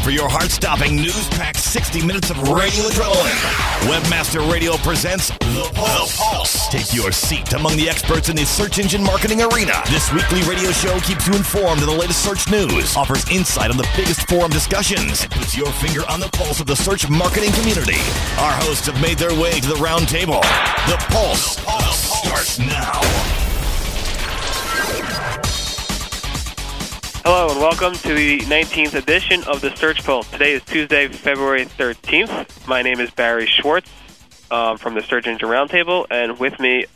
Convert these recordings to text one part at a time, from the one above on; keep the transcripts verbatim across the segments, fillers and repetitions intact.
time for your heart-stopping, news-packed sixty minutes of radio adrenaline. Webmaster Radio presents The Pulse. The Pulse. Take your seat among the experts in the search engine marketing arena. This weekly radio show keeps you informed of the latest search news, offers insight on the biggest forum discussions, and puts your finger on the pulse of the search marketing community. Our hosts have made their way to the round table. The Pulse, the Pulse. starts now. Hello and welcome to the nineteenth edition of the Search Pulse. Today is Tuesday, February thirteenth. My name is Barry Schwartz um, from the Search Engine Roundtable, and with me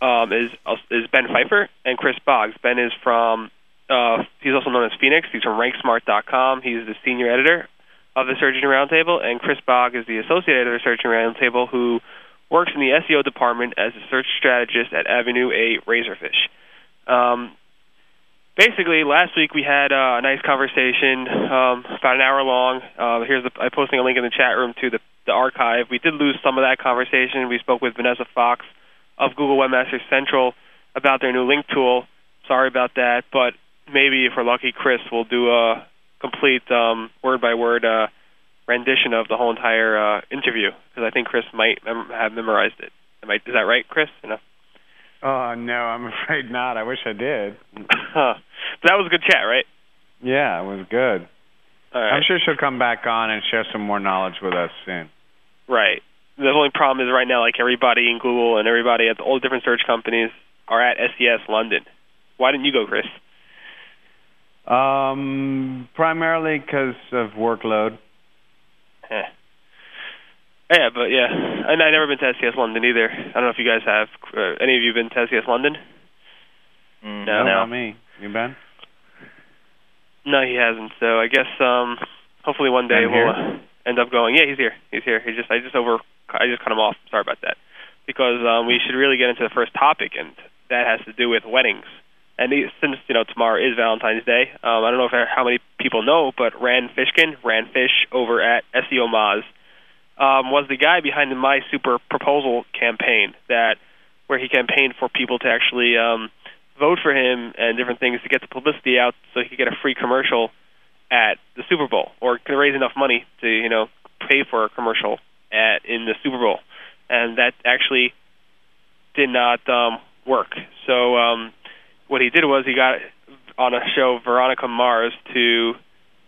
um, is is Ben Pfeiffer and Chris Boggs. Ben is from, uh, he's also known as Phoenix. He's from rank smart dot com. He's the senior editor of the Search Engine Roundtable, and Chris Boggs is the associate editor of the Search Engine Roundtable, who works in the S E O department as a search strategist at Avenue eight Razorfish. Um, Basically, last week we had uh, a nice conversation, um, about an hour long. Uh, here's the, I'm posting a link in the chat room to the, the archive. We did lose some of that conversation. We spoke with Vanessa Fox of Google Webmaster Central about their new link tool. Sorry about that, but maybe if we're lucky, Chris will do a complete um, word-by-word uh, rendition of the whole entire uh, interview, because I think Chris might mem- have memorized it. Am I, is that right, Chris? No. Oh, no, I'm afraid not. I wish I did. That was a good chat, right? Yeah, it was good. All right. I'm sure she'll come back on and share some more knowledge with us soon. Right. The only problem is right now, like, everybody in Google and everybody at all the different search companies are at S E S London. Why didn't you go, Chris? Um, primarily because of workload. Huh. Yeah, but yeah, and I've never been to S E S London either. I don't know if you guys have. Uh, any of you been to S E S London? Mm, no, no. Not me. You been? No, he hasn't. So I guess um, hopefully one day I'm we'll uh, end up going. Yeah, he's here. He's here. He just I just over I just cut him off. Sorry about that. Because um, we should really get into the first topic, and that has to do with weddings. And he, since you know tomorrow is Valentine's Day, um, I don't know if how many people know, but Rand Fishkin, Rand Fish over at SEOmoz, Um, was the guy behind the My Super Proposal campaign, that where he campaigned for people to actually um, vote for him and different things to get the publicity out, so he could get a free commercial at the Super Bowl, or could raise enough money to you know pay for a commercial at in the Super Bowl, and that actually did not um, work. So um, what he did was he got on a show Veronica Mars to.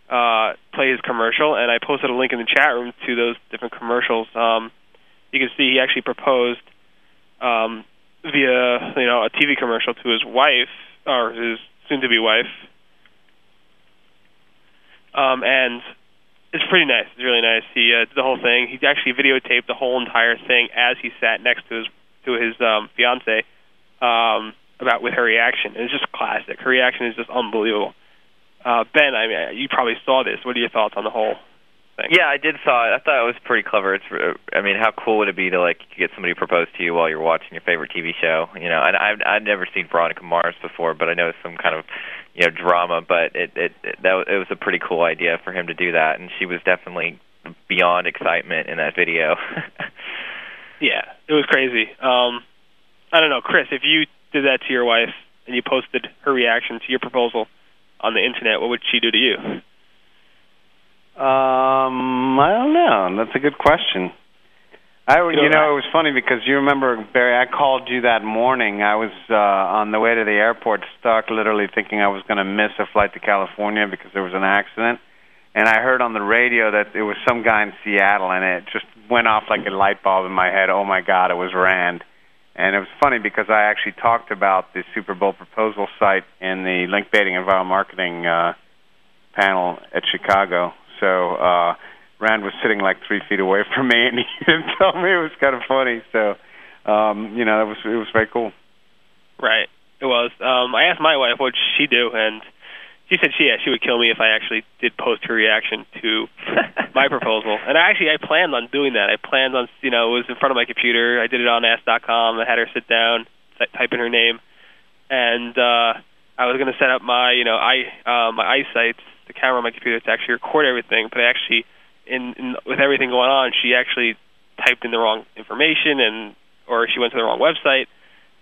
Uh, play his commercial, and I posted a link in the chat room to those different commercials. Um, you can see he actually proposed um, via you know a T V commercial to his wife, or his soon-to-be wife, um, and it's pretty nice. It's really nice. He uh, did the whole thing. He actually videotaped the whole entire thing as he sat next to his to his um, fiance um, about with her reaction. And it's just classic. Her reaction is just unbelievable. Uh, Ben, I mean, you probably saw this. What are your thoughts on the whole thing? Yeah, I did saw it. I thought it was pretty clever. It's, I mean, how cool would it be to like get somebody to propose to you while you're watching your favorite T V show? You know, and I've I've never seen Veronica Mars before, but I know it's some kind of you know drama. But it it, it that was, it was a pretty cool idea for him to do that, and she was definitely beyond excitement in that video. Yeah, it was crazy. Um, I don't know, Chris, if you did that to your wife and you posted her reaction to your proposal on the internet, what would she do to you? Um, I don't know. That's a good question. I, you know, it was funny because you remember, Barry, I called you that morning. I was uh, on the way to the airport, stuck, literally thinking I was going to miss a flight to California because there was an accident. And I heard on the radio that it was some guy in Seattle, and it just went off like a light bulb in my head. Oh, my God, it was Rand. And it was funny because I actually talked about the Super Bowl proposal site in the link baiting and viral marketing uh, panel at Chicago. So uh, Rand was sitting like three feet away from me, and he didn't tell me. It was kind of funny. So, um, you know, it was it was very cool. Right. It was. Um, I asked my wife what she do, and she said she yeah, she would kill me if I actually did post her reaction to my proposal. And I actually, I planned on doing that. I planned on, you know, it was in front of my computer. I did it on ask dot com. I had her sit down, type in her name, and uh, I was going to set up my, you know, I uh, my eyesight, the camera on my computer to actually record everything. But I actually, in, in with everything going on, she actually typed in the wrong information, and or she went to the wrong website,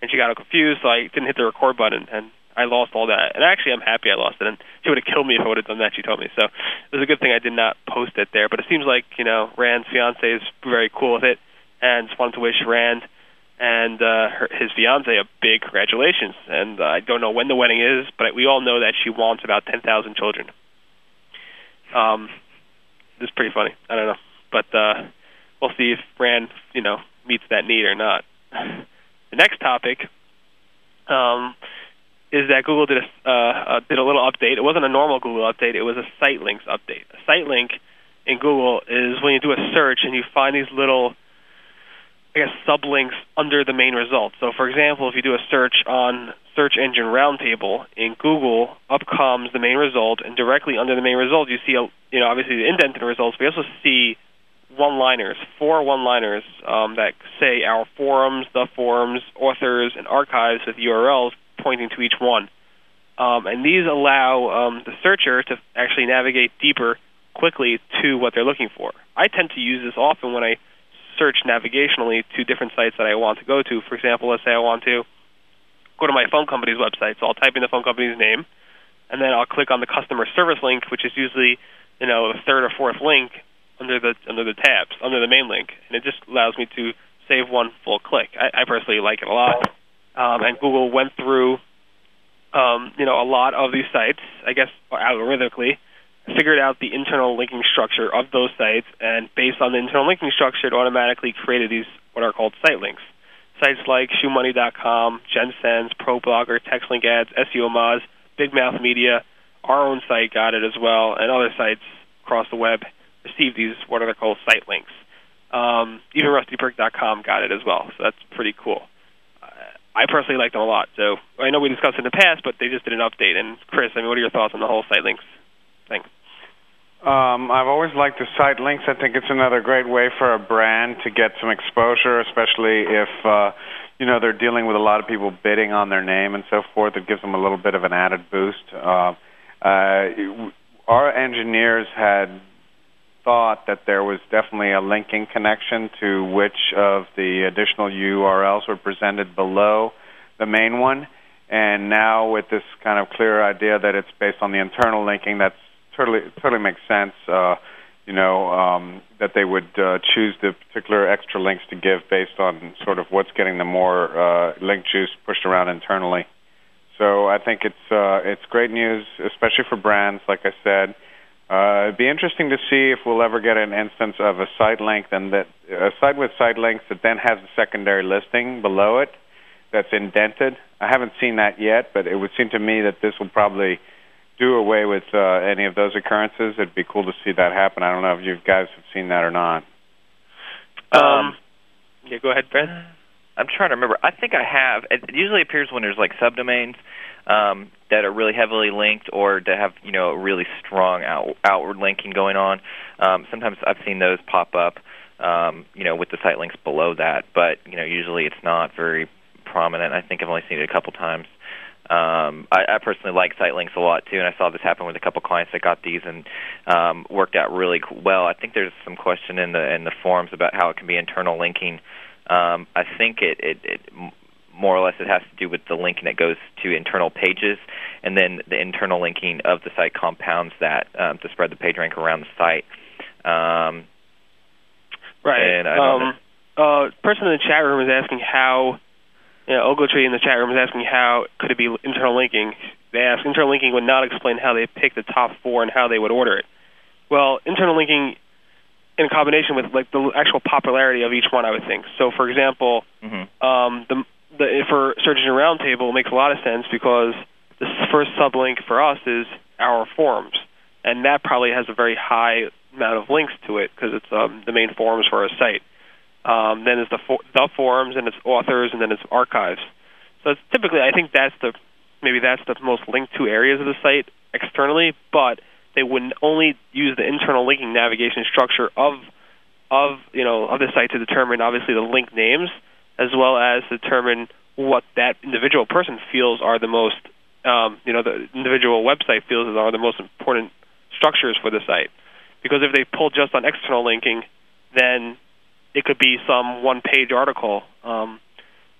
and she got all confused. So I didn't hit the record button, and I lost all that. And actually, I'm happy I lost it. And she would have killed me if I would have done that, she told me. So it was a good thing I did not post it there. But it seems like, you know, Rand's fiancé is very cool with it, and just wanted to wish Rand and uh, her, his fiancé a big congratulations. And uh, I don't know when the wedding is, but we all know that she wants about ten thousand children. Um, it's pretty funny. I don't know. But uh, we'll see if Rand, you know, meets that need or not. The next topic um, is that Google did a, uh, uh, did a little update. It wasn't a normal Google update. It was a site links update. A site link in Google is when you do a search and you find these little, I guess, sublinks under the main result. So, for example, if you do a search on Search Engine Roundtable in Google, up comes the main result, and directly under the main result you see, a, you know, obviously the indented results, but you also see one-liners, four one-liners um, that say our forums, the forums, authors, and archives with U R Ls pointing to each one. Um, and these allow um, the searcher to actually navigate deeper quickly to what they're looking for. I tend to use this often when I search navigationally to different sites that I want to go to. For example, let's say I want to go to my phone company's website. So I'll type in the phone company's name, and then I'll click on the customer service link, which is usually, you know, the third or fourth link under the under the tabs, under the main link. And it just allows me to save one full click. I, I personally like it a lot. Um, and Google went through, um, you know, a lot of these sites, I guess algorithmically, figured out the internal linking structure of those sites, and based on the internal linking structure, it automatically created these what are called site links. Sites like shoe money dot com, GenSense, ProBlogger, TextLink Ads, SEOmoz, Big Mouth Media, our own site got it as well, and other sites across the web received these what are called site links. Um, even rusty brick dot com got it as well, so that's pretty cool. Uh, I personally like them a lot. So I know we discussed in the past, but they just did an update. And Chris, I mean, what are your thoughts on the whole site links thing? Um, I've always liked the site links. I think it's another great way for a brand to get some exposure, especially if uh, you know, they're dealing with a lot of people bidding on their name and so forth. It gives them a little bit of an added boost. Uh, uh, our engineers had thought that there was definitely a linking connection to which of the additional U R Ls were presented below the main one, and now with this kind of clear idea that it's based on the internal linking, that's Totally, totally makes sense. Uh, you know um, that they would uh, choose the particular extra links to give based on sort of what's getting the more uh, link juice pushed around internally. So I think it's uh, it's great news, especially for brands. Like I said, uh, it'd be interesting to see if we'll ever get an instance of a site link and that a site with site links that then has a secondary listing below it that's indented. I haven't seen that yet, but it would seem to me that this will probably do away with uh, any of those occurrences. It'd be cool to see that happen. I don't know if you guys have seen that or not. Um, um, yeah, go ahead, Ben. I'm trying to remember. I think I have. It usually appears when there's like subdomains um, that are really heavily linked or that have, you know, really strong out- outward linking going on. Um, sometimes I've seen those pop up, um, you know, with the site links below that. But, you know, usually it's not very prominent. I think I've only seen it a couple times. Um, I, I personally like site links a lot too, and I saw this happen with a couple clients that got these and um, worked out really well. I think there's some question in the in the forums about how it can be internal linking. Um, I think it, it, it more or less it has to do with the linking that goes to internal pages, and then the internal linking of the site compounds that um, to spread the page rank around the site. Um, right. And I don't um, know. Uh, person in the chat room is asking how. Yeah, Ogletree in the chat room is asking how could it be internal linking. They ask internal linking would not explain how they pick the top four and how they would order it. Well, internal linking in combination with like the actual popularity of each one, I would think. So, for example, mm-hmm. um, the, the for Search Engine Roundtable, it makes a lot of sense because the first sublink for us is our forums, and that probably has a very high amount of links to it because it's um, the main forums for our site. Um, then it's the, for- the forums, and it's authors, and then it's archives. So it's typically, I think that's the maybe that's the most linked to areas of the site externally. But they wouldn't only use the internal linking navigation structure of of you know of the site to determine obviously the link names, as well as determine what that individual person feels are the most um, you know the individual website feels are the most important structures for the site. Because if they pull just on external linking, then it could be some one-page article um,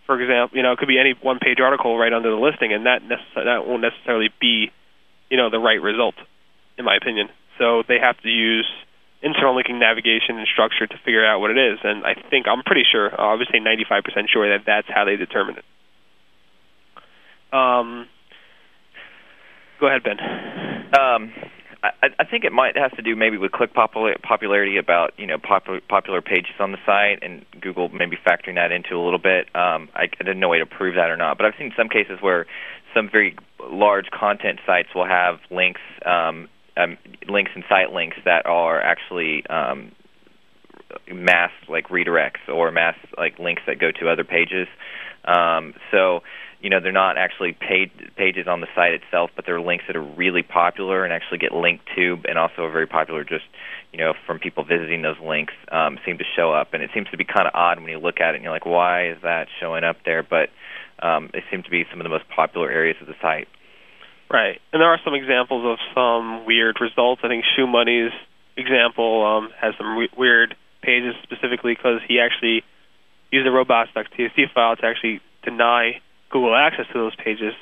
for example, you know, it could be any one-page article right under the listing, and that necess- that won't necessarily be, you know, the right result, in my opinion. So they have to use internal linking navigation and structure to figure out what it is, and I think I'm pretty sure, I would say ninety-five percent sure that that's how they determine it. Um, go ahead, Ben. Um, I, I think it might have to do maybe with click popula- popularity about, you know, popular, popular pages on the site, and Google maybe factoring that into a little bit. Um, I, I didn't know way to prove that or not, but I've seen some cases where some very large content sites will have links, um, um, links and site links that are actually um, mass like redirects or mass like links that go to other pages. Um, so. You know, they're not actually paid pages on the site itself, but they're links that are really popular and actually get linked to, and also are very popular just, you know, from people visiting those links um, seem to show up. And it seems to be kind of odd when you look at it and you're like, why is that showing up there? But um, they seem to be some of the most popular areas of the site. Right. And there are some examples of some weird results. I think Shoe Money's example um, has some re- weird pages specifically because he actually used a robots.txt file to actually deny Google access to those pages,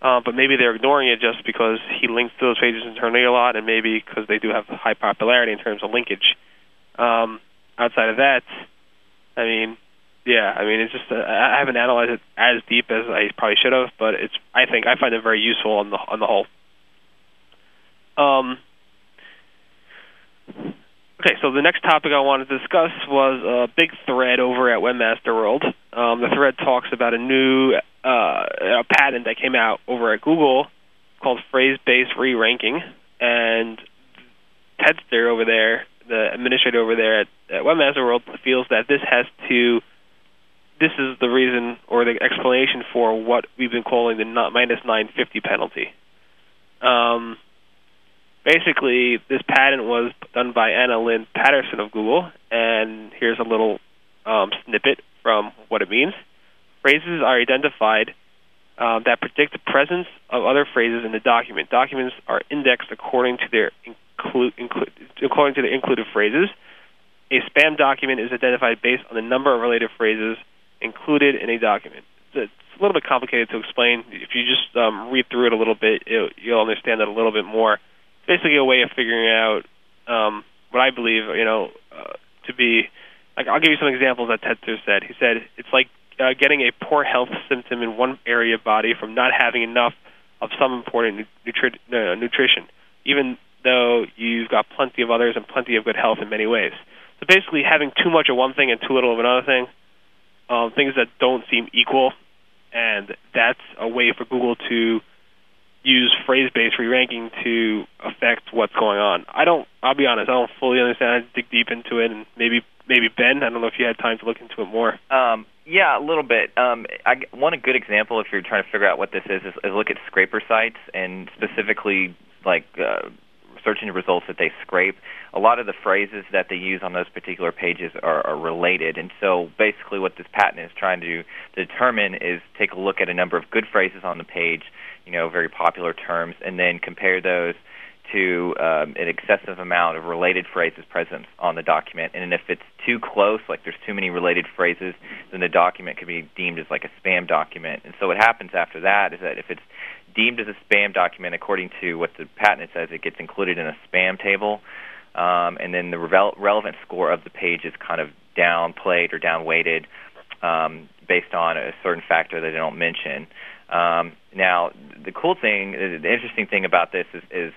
uh, but maybe they're ignoring it just because he links to those pages internally a lot, and maybe because they do have high popularity in terms of linkage. Um, outside of that, I mean, yeah, I mean, it's just uh, I haven't analyzed it as deep as I probably should have, but it's I think I find it very useful on the on the whole. Um, okay, so the next topic I wanted to discuss was a big thread over at Webmaster World. Um, the thread talks about a new uh, a patent that came out over at Google called phrase-based re-ranking, and Tedster over there, the administrator over there at, at Webmaster World, feels that this has to, this is the reason or the explanation for what we've been calling the minus nine fifty penalty. Um, basically, this patent was done by Anna Lynn Patterson of Google, and here's a little um, snippet from what it means. Phrases are identified uh, that predict the presence of other phrases in the document. Documents are indexed according to their inclu- inclu- according to the included phrases. A spam document is identified based on the number of related phrases included in a document. It's a little bit complicated to explain. If you just um, read through it a little bit, it, you'll understand it a little bit more. It's basically a way of figuring out um, what I believe, you know, uh, to be. Like, I'll give you some examples that Tedster said. He said, it's like uh, getting a poor health symptom in one area of body from not having enough of some important nutri- uh, nutrition, even though you've got plenty of others and plenty of good health in many ways. So basically having too much of one thing and too little of another thing, um, things that don't seem equal, and that's a way for Google to use phrase-based re-ranking to affect what's going on. I don't, I'll be honest, I don't fully understand. I had to dig deep into it, and maybe Maybe Ben, I don't know if you had time to look into it more. Um, yeah, a little bit. Um, I, one a good example, if you're trying to figure out what this is, is, is look at scraper sites and specifically like uh, search engine results that they scrape. A lot of the phrases that they use on those particular pages are, are related, and so basically what this patent is trying to determine is take a look at a number of good phrases on the page, you know, very popular terms, and then compare those to um, an excessive amount of related phrases present on the document. And if it's too close, like there's too many related phrases, then the document could be deemed as like a spam document. And so what happens after that is that if it's deemed as a spam document, according to what the patent says, it gets included in a spam table. Um, and then the re- relevant score of the page is kind of downplayed or downweighted um, based on a certain factor that they don't mention. Um, now, the cool thing, the interesting thing about this is, is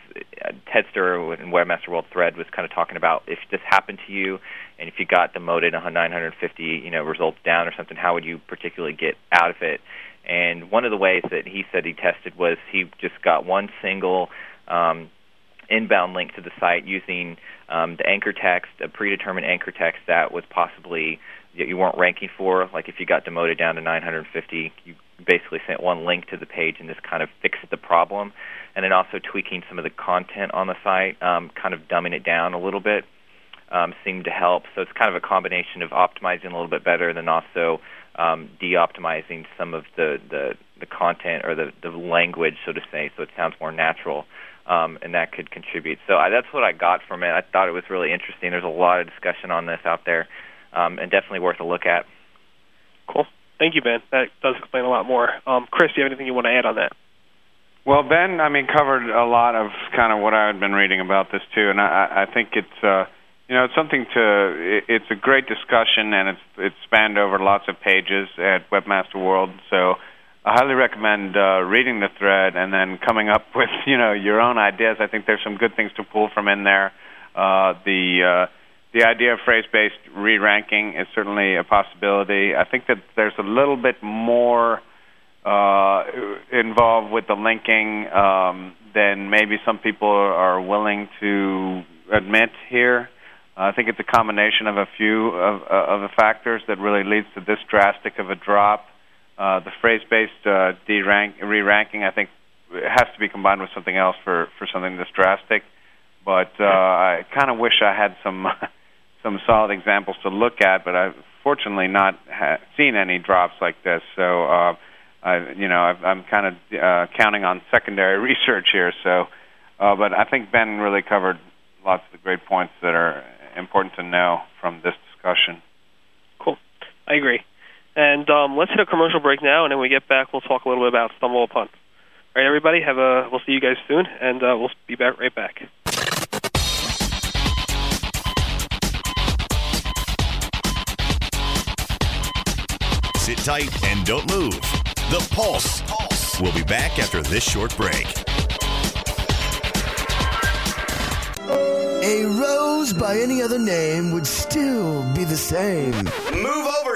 Tedster and Webmaster World Thread was kind of talking about if this happened to you and if you got demoted nine hundred fifty, you know, results down or something, how would you particularly get out of it? And one of the ways that he said he tested was he just got one single um, inbound link to the site using um, the anchor text, a predetermined anchor text that was possibly that you weren't ranking for. Like if you got demoted down to nine hundred fifty, you basically sent one link to the page, and this kind of fixed the problem. And then also tweaking some of the content on the site, um, kind of dumbing it down a little bit, um, seemed to help. So it's kind of a combination of optimizing a little bit better and then also um, de-optimizing some of the, the, the content or the, the language, so to say, so it sounds more natural, um, and that could contribute. So I, that's what I got from it. I thought it was really interesting. There's a lot of discussion on this out there, um, and definitely worth a look at. Cool. Thank Thank you, Ben. That does explain a lot more. Um, Chris, do you have anything you want to add on that? Well, Ben, I mean, covered a lot of kind of what I had been reading about this too, and I, I think it's uh, you know it's something to it's a great discussion, and it's it's spanned over lots of pages at Webmaster World. So I highly recommend uh, reading the thread and then coming up with you know your own ideas. I think there's some good things to pull from in there. Uh, the uh, the idea of phrase-based re-ranking is certainly a possibility. I think that there's a little bit more Uh, involved with the linking, um, then maybe some people are willing to admit here. Uh, I think it's a combination of a few of, of the factors that really leads to this drastic of a drop. Uh, the phrase-based uh, de-rank, re-ranking, I think, has to be combined with something else for, for something this drastic. But uh, I kind of wish I had some some solid examples to look at, but I've fortunately not ha- seen any drops like this. So. Uh, I, you know, I've, I'm kind of uh, counting on secondary research here. So, uh, but I think Ben really covered lots of the great points that are important to know from this discussion. Cool, I agree. And um, let's hit a commercial break now, and then when we get back, we'll talk a little bit about StumbleUpon. All right, everybody, have a. We'll see you guys soon, and uh, we'll be back right back. Sit tight and don't move. The Pulse. Pulse. We'll be back after this short break. A rose by any other name would still be the same. Move over,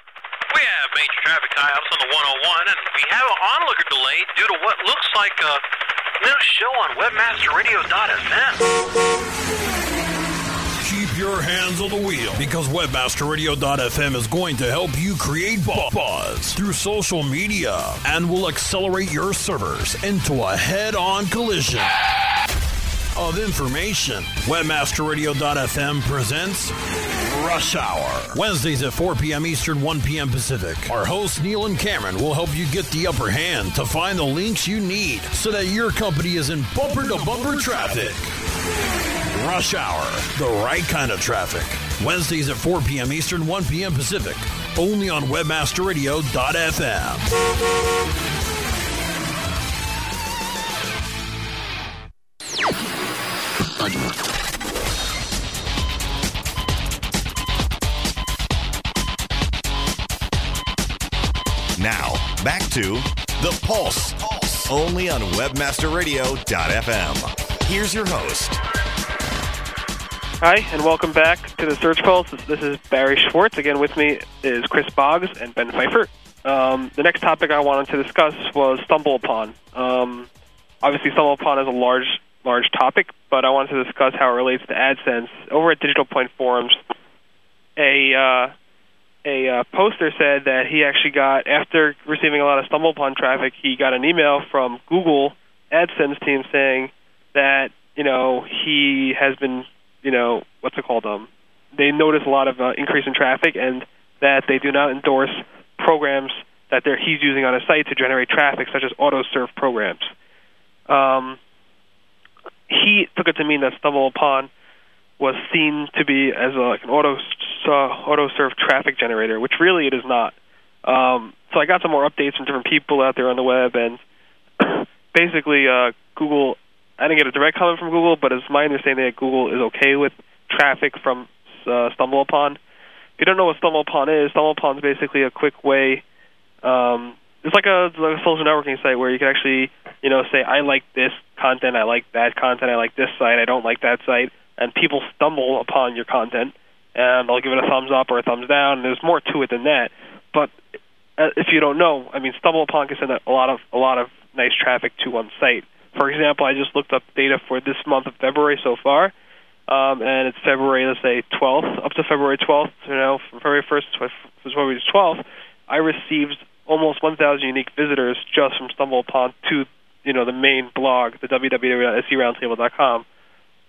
We have major traffic tie-ups on the one oh one, and we have an onlooker delay due to what looks like a new show on Webmaster Radio dot f m. Keep your hands on the wheel, because Webmaster Radio dot f m is going to help you create buzz through social media and will accelerate your servers into a head-on collision of information. Webmaster Radio dot f m presents Rush Hour. Wednesdays at four p.m. Eastern, one p.m. Pacific. Our hosts, Neil and Cameron, will help you get the upper hand to find the links you need so that your company is in bumper-to-bumper traffic. Rush Hour, the right kind of traffic. Wednesdays at four p.m. Eastern, one p.m. Pacific. Only on Webmaster Radio dot f m. Now, back to The Pulse, Pulse. Only on Webmaster Radio dot f m. Here's your host. Hi, and welcome back to the Search Pulse. This is Barry Schwartz. Again, with me is Chris Boggs and Ben Pfeiffer. Um, the next topic I wanted to discuss was StumbleUpon. Um, obviously, StumbleUpon is a large... large topic, but I wanted to discuss how it relates to AdSense. Over at Digital Point Forums, a uh, a uh, poster said that he actually got, after receiving a lot of StumbleUpon traffic, he got an email from Google AdSense team saying that, you know, he has been, you know, what's it called? Um, they notice a lot of uh, increase in traffic, and that they do not endorse programs that they're, he's using on his site to generate traffic, such as auto-serve programs. Um... He took it to mean that StumbleUpon was seen to be as a, like an auto uh, auto serve traffic generator, which really it is not. Um, so I got some more updates from different people out there on the web, and basically uh, Google, I didn't get a direct comment from Google, but it's my understanding that Google is okay with traffic from uh, StumbleUpon. If you don't know what StumbleUpon is, StumbleUpon is basically a quick way um, It's like a, like a social networking site where you can actually, you know, say, I like this content, I like that content, I like this site, I don't like that site, and people stumble upon your content, and they'll give it a thumbs up or a thumbs down, and there's more to it than that. But if you don't know, I mean, StumbleUpon can send a lot of a lot of nice traffic to one site. For example, I just looked up data for this month of February so far, um, and it's February, let's say, twelfth, up to February twelfth, you know, from February first to February twelfth, I received almost one thousand unique visitors just from StumbleUpon to, you know, the main blog, the w w w dot s e roundtable dot com,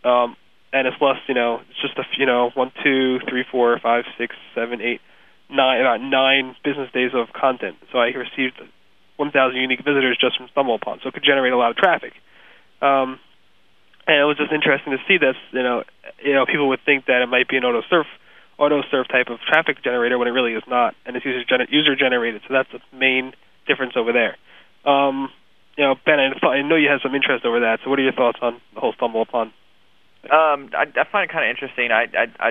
um, and it's less, you know, it's just a, you know, one, two, three, four, five, six, seven, eight, nine, about nine business days of content. So I received one thousand unique visitors just from StumbleUpon, so it could generate a lot of traffic. Um, and it was just interesting to see this. You know, you know, people would think that it might be an auto surf, auto surf type of traffic generator when it really is not, and it's user gener- user generated. So that's the main difference over there. Um, you know, Ben, I, I know you have some interest over that. So what are your thoughts on the whole StumbleUpon? Um, I, I find it kind of interesting. I, I, I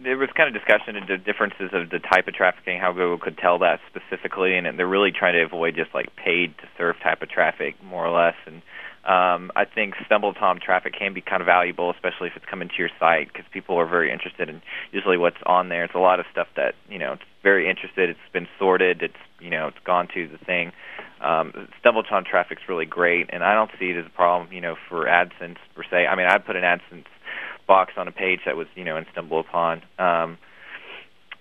there was kind of discussion of the differences of the type of traffic and how Google could tell that specifically, and they're really trying to avoid just like paid to surf type of traffic more or less. And um, I think StumbleUpon traffic can be kind of valuable, especially if it's coming to your site, because people are very interested in usually what's on there. It's a lot of stuff that, you know, it's very interested. It's been sorted. It's, you know, it's gone to the thing. Um, StumbleUpon traffic's really great, and I don't see it as a problem, you know, for AdSense per se. I mean, I put an AdSense box on a page that was, you know, in StumbleUpon. Um,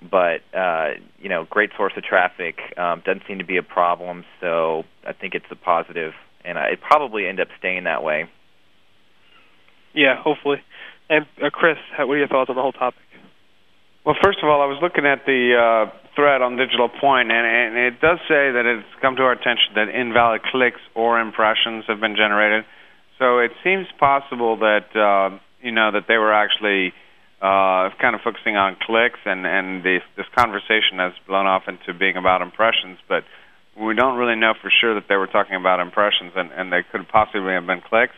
but, uh, you know, great source of traffic. Um, doesn't seem to be a problem, so I think it's a positive, and I, it probably end up staying that way. Yeah, hopefully. And, uh, Chris, how, what are your thoughts on the whole topic? Well, first of all, I was looking at the uh, thread on Digital Point, and, and it does say that it's come to our attention that invalid clicks or impressions have been generated. So it seems possible that, uh, you know, that they were actually uh, kind of focusing on clicks, and, and the, this conversation has blown off into being about impressions, but we don't really know for sure that they were talking about impressions, and, and they could possibly have been clicks.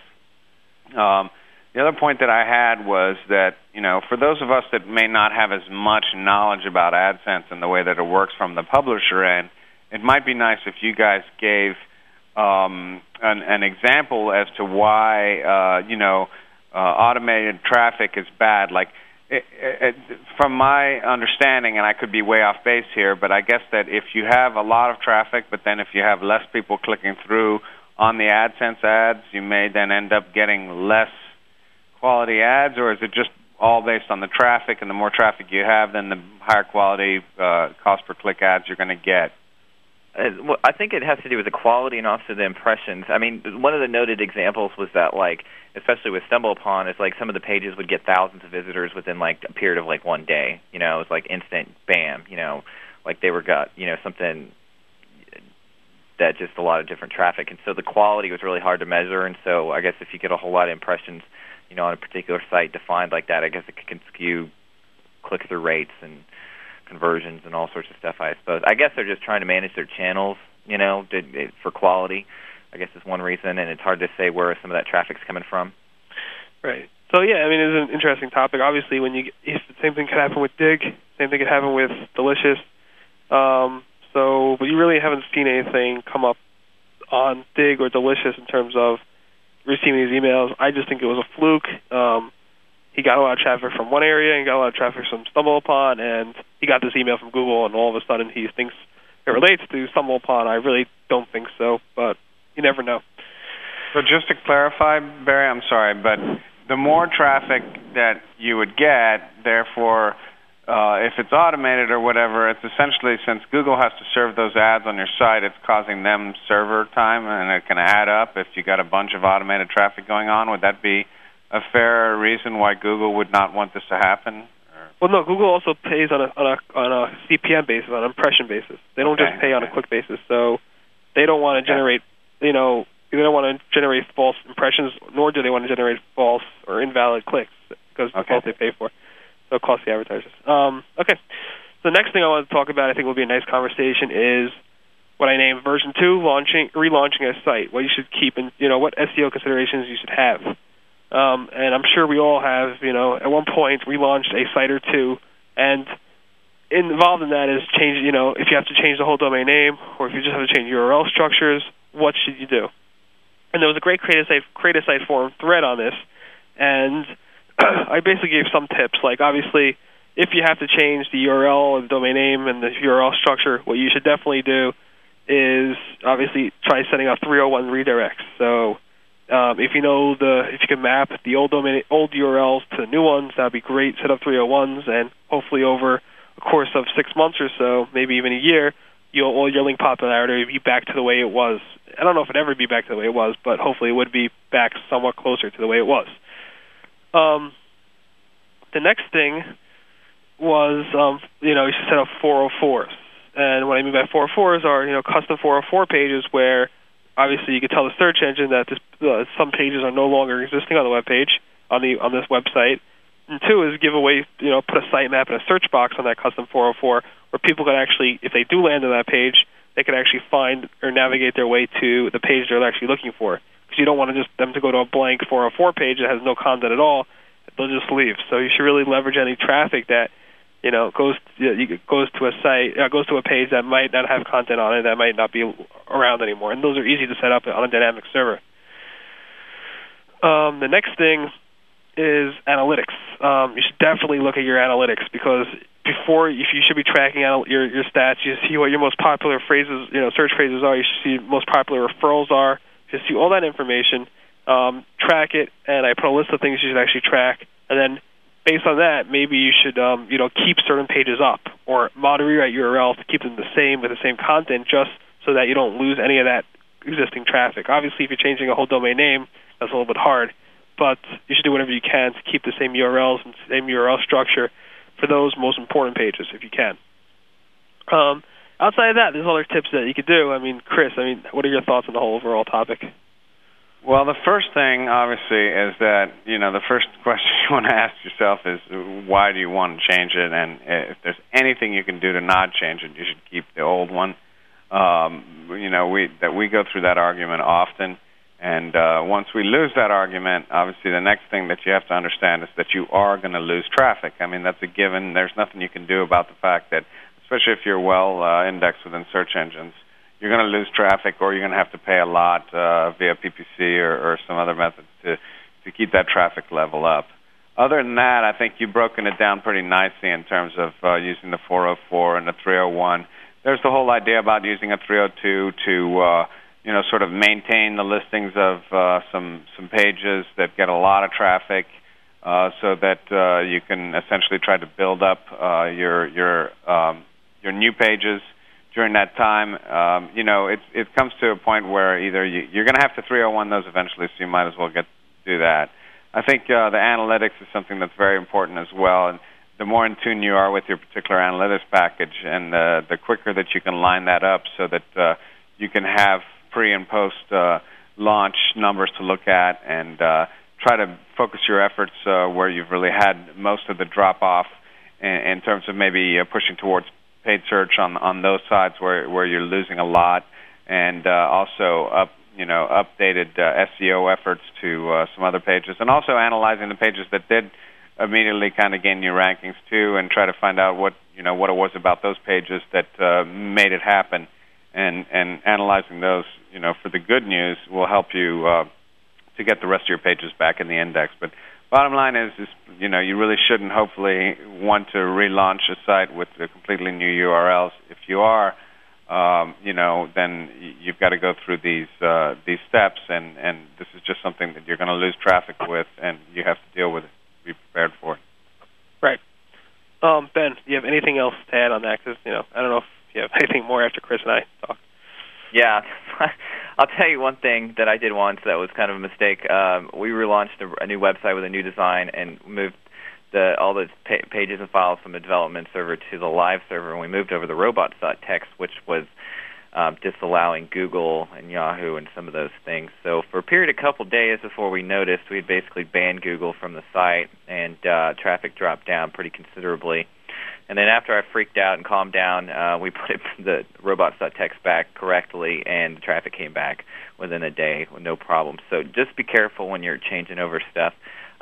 Um, the other point that I had was that, you know, for those of us that may not have as much knowledge about AdSense and the way that it works from the publisher end, it might be nice if you guys gave um, an, an example as to why, uh, you know, Uh, automated traffic is bad. Like, it, it, from my understanding, and I could be way off base here, but I guess that if you have a lot of traffic, but then if you have less people clicking through on the AdSense ads, you may then end up getting less quality ads, or is it just all based on the traffic, and the more traffic you have, then the higher quality uh, cost per click ads you're going to get? Uh, well, I think it has to do with the quality and also the impressions. I mean, one of the noted examples was that, like, especially with StumbleUpon, it's like some of the pages would get thousands of visitors within, like, a period of, like, one day. You know, it was like instant bam, you know, like they were got, you know, something that just a lot of different traffic. And so the quality was really hard to measure. And so I guess if you get a whole lot of impressions, you know, on a particular site defined like that, I guess it can skew click-through rates and conversions and all sorts of stuff, I suppose. I guess they're just trying to manage their channels, you know, to, for quality, I guess is one reason, and it's hard to say where some of that traffic's coming from. Right. So, yeah, I mean, it's an interesting topic. Obviously, when you if the same thing could happen with Dig, same thing could happen with Delicious. Um, so, but you really haven't seen anything come up on Dig or Delicious in terms of receiving these emails. I just think it was a fluke. Um, He got a lot of traffic from one area, and got a lot of traffic from StumbleUpon, and he got this email from Google, and all of a sudden he thinks it relates to StumbleUpon. I really don't think so, but you never know. So just to clarify, Barry, I'm sorry, but the more traffic that you would get, therefore, uh, if it's automated or whatever, it's essentially, since Google has to serve those ads on your site, it's causing them server time, and it can add up if you got a bunch of automated traffic going on. Would that be a fair reason why Google would not want this to happen? Well, no, Google also pays on a on a, on a C P M basis, on an impression basis. They don't okay, just pay okay. on a click basis, so they don't want to yeah. generate, you know, they don't want to generate false impressions, nor do they want to generate false or invalid clicks, because okay. that's all they pay for. So it costs the advertisers. Um, okay, so the next thing I want to talk about, I think will be a nice conversation, is what I named version two, launching, relaunching a site, what you should keep, and, you know, what S E O considerations you should have. Um, and I'm sure we all have, you know, at one point relaunched a site or two, and involved in that is change, you know, if you have to change the whole domain name or if you just have to change U R L structures, what should you do? And there was a great Create a Site, Create a Site forum thread on this, and I basically gave some tips. Like, obviously, if you have to change the U R L or the domain name and the U R L structure, what you should definitely do is obviously try setting up three oh one redirects. So um, if you know the, if you can map the old domain, old U R Ls to the new ones, that would be great. Set up three oh ones, and hopefully over a course of six months or so, maybe even a year, you'll, all your link popularity will be back to the way it was. I don't know if it'd ever be back to the way it was, but hopefully it would be back somewhat closer to the way it was. Um, the next thing was, um, you know, you should set up four oh fours. And what I mean by four oh fours are, you know, custom four oh four pages where obviously you can tell the search engine that this, uh, some pages are no longer existing on the web page, on the on this website. And two is give away, you know, put a sitemap and a search box on that custom four oh four where people can actually, if they do land on that page, they can actually find or navigate their way to the page they're actually looking for. Because you don't want to just them to go to a blank four oh four page that has no content at all. They'll just leave. So you should really leverage any traffic that, you know, goes to, goes to a site, uh, goes to a page that might not have content on it, that might not be around anymore. And those are easy to set up on a dynamic server. Um, the next thing is analytics. Um, you should definitely look at your analytics, because before, if you should be tracking out your, your stats, you see what your most popular phrases, you know, search phrases are. You should see most popular referrals are. You should see all that information, um, track it, and I put a list of things you should actually track. And then, based on that, maybe you should, um, you know, keep certain pages up or moderate U R Ls to keep them the same with the same content, just so that you don't lose any of that existing traffic. Obviously, if you're changing a whole domain name, that's a little bit hard, but you should do whatever you can to keep the same U R Ls and same U R L structure for those most important pages, if you can. Um, outside of that, there's other tips that you could do. I mean, Chris, I mean, what are your thoughts on the whole overall topic? Well, the first thing, obviously, is that, you know, the first question you want to ask yourself is, why do you want to change it? And if there's anything you can do to not change it, you should keep the old one. Um, you know, we that we go through that argument often. And uh, once we lose that argument, obviously the next thing that you have to understand is that you are going to lose traffic. I mean, that's a given. There's nothing you can do about the fact that, especially if you're well uh, indexed within search engines, you're going to lose traffic, or you're going to have to pay a lot uh, via P P C or, or some other methods to, to keep that traffic level up. Other than that, I think you've broken it down pretty nicely in terms of uh, using the four oh four and the three oh one. There's the whole idea about using a three oh two to... Uh, you know, sort of maintain the listings of uh, some some pages that get a lot of traffic, uh, so that uh, you can essentially try to build up uh, your your um, your new pages during that time. Um, you know, it it comes to a point where either you, you're going to have to three oh one those eventually, so you might as well get do that. I think uh, the analytics is something that's very important as well, and the more in tune you are with your particular analytics package, and the the quicker that you can line that up, so that uh, you can have pre- and post-launch uh, numbers to look at, and uh, try to focus your efforts uh, where you've really had most of the drop-off in, in terms of maybe uh, pushing towards paid search on on those sides where, where you're losing a lot, and uh, also up, you know, updated uh, S E O efforts to uh, some other pages, and also analyzing the pages that did immediately kind of gain new rankings too, and try to find out what, you know, what it was about those pages that uh, made it happen. And, and analyzing those, you know, for the good news will help you uh, to get the rest of your pages back in the index. But bottom line is, is, you know, you really shouldn't hopefully want to relaunch a site with the completely new U R Ls. If you are, um, you know, then you've got to go through these uh, these steps, and, and this is just something that you're going to lose traffic with, and you have to deal with it, be prepared for it. Right. Um, Ben, do you have anything else to add on that? Because, you know, I don't know if Yeah, anything more after Chris and I talk. Yeah, I'll tell you one thing that I did once that was kind of a mistake. Um, we relaunched a, a new website with a new design and moved the, all the pa- pages and files from the development server to the live server, and we moved over the robots dot t x, which was um, disallowing Google and Yahoo and some of those things. So for a period of a couple days before we noticed, we had basically banned Google from the site, and uh, traffic dropped down pretty considerably. And then after I freaked out and calmed down, uh, we put it, the robots dot t x back correctly, and the traffic came back within a day with no problem. So just be careful when you're changing over stuff.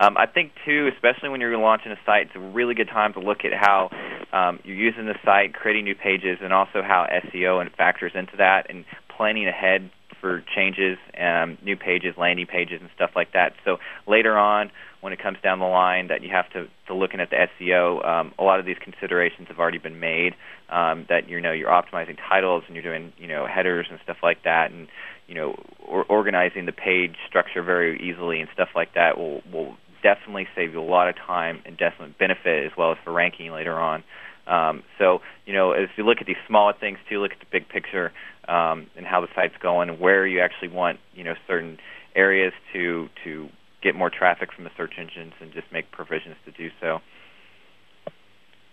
Um, I think, too, especially when you're launching a site, it's a really good time to look at how um, you're using the site, creating new pages, and also how S E O and factors into that, and planning ahead for changes, um, new pages, landing pages, and stuff like that. So later on, when it comes down the line that you have to, to looking at the S E O, um, a lot of these considerations have already been made, um, that, you know, you're optimizing titles and you're doing, you know, headers and stuff like that, and, you know, or organizing the page structure very easily and stuff like that will, will definitely save you a lot of time and definitely benefit as well as for ranking later on. Um, so, you know, as you look at these smaller things, too, look at the big picture um, and how the site's going and where you actually want, you know, certain areas to to get more traffic from the search engines and just make provisions to do so.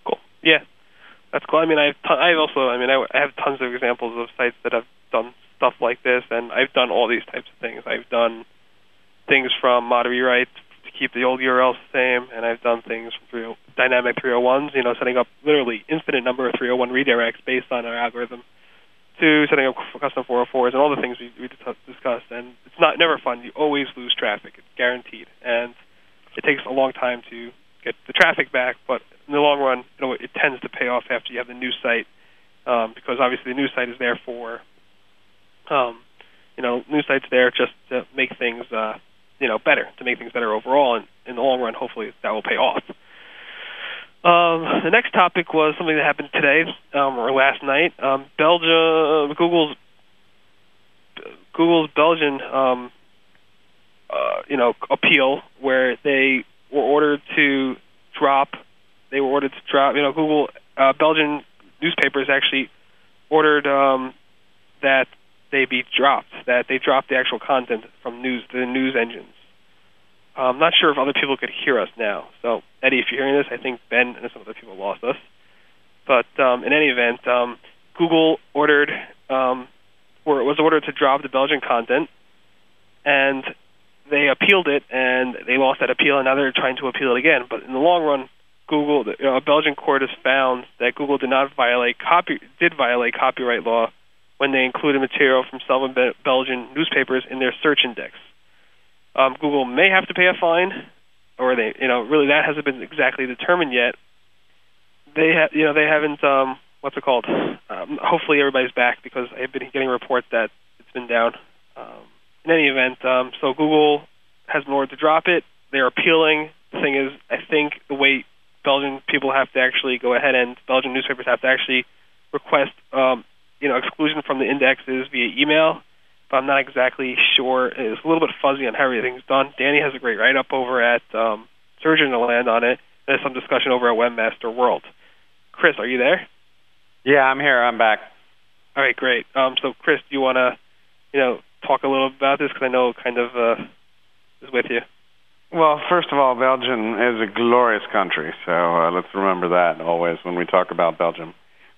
Cool. Yeah, that's cool. I mean, I've ton- I've also, I mean, I, I have tons of examples of sites that have done stuff like this, and I've done all these types of things. I've done things from mod rewrites to keep the old U R Ls the same, and I've done things from dynamic three oh ones, you know, setting up literally infinite number of three oh one redirects based on our algorithm, to setting up custom four oh fours and all the things we, we discussed. And it's not never fun. You always lose traffic. It's guaranteed. And it takes a long time to get the traffic back, but in the long run, you know, it tends to pay off after you have the new site, um, because obviously the new site is there for, um, you know, new site's there just to make things, uh, you know, better, to make things better overall. And in the long run, hopefully that will pay off. Um, the next topic was something that happened today, um, or last night. Um, Belgium, Google's Google's Belgian, um, uh, you know, appeal where they were ordered to drop. They were ordered to drop. You know, Google uh, Belgian newspapers actually ordered um, that they be dropped. That they drop the actual content from news the news engines. I'm not sure if other people could hear us now. So, Eddie, if you're hearing this, I think Ben and some other people lost us. But um, in any event, um, Google ordered, um, or was ordered to drop the Belgian content, and they appealed it, and they lost that appeal, and now they're trying to appeal it again. But in the long run, Google, you know, a Belgian court has found that Google did not violate copy, did violate copyright law when they included material from seven Belgian newspapers in their search index. Um, Google may have to pay a fine, or they, you know, really that hasn't been exactly determined yet. They, ha- you know, they haven't. Um, what's it called? Um, hopefully, everybody's back because I've been getting reports that it's been down. Um, in any event, um, so Google has been ordered to drop it. They're appealing. The thing is, I think the way Belgian people have to actually go ahead and Belgian newspapers have to actually request, um, you know, exclusion from the indexes via email. But I'm not exactly sure. It's a little bit fuzzy on how everything's done. Danny has a great write-up over at um, Surgeon in the Land on it. There's some discussion over at Webmaster World. Chris, are you there? Yeah, I'm here. I'm back. All right, great. Um, so, Chris, do you want to, you know, talk a little about this? Because I know it kind of uh, is with you. Well, first of all, Belgium is a glorious country, so uh, let's remember that always when we talk about Belgium.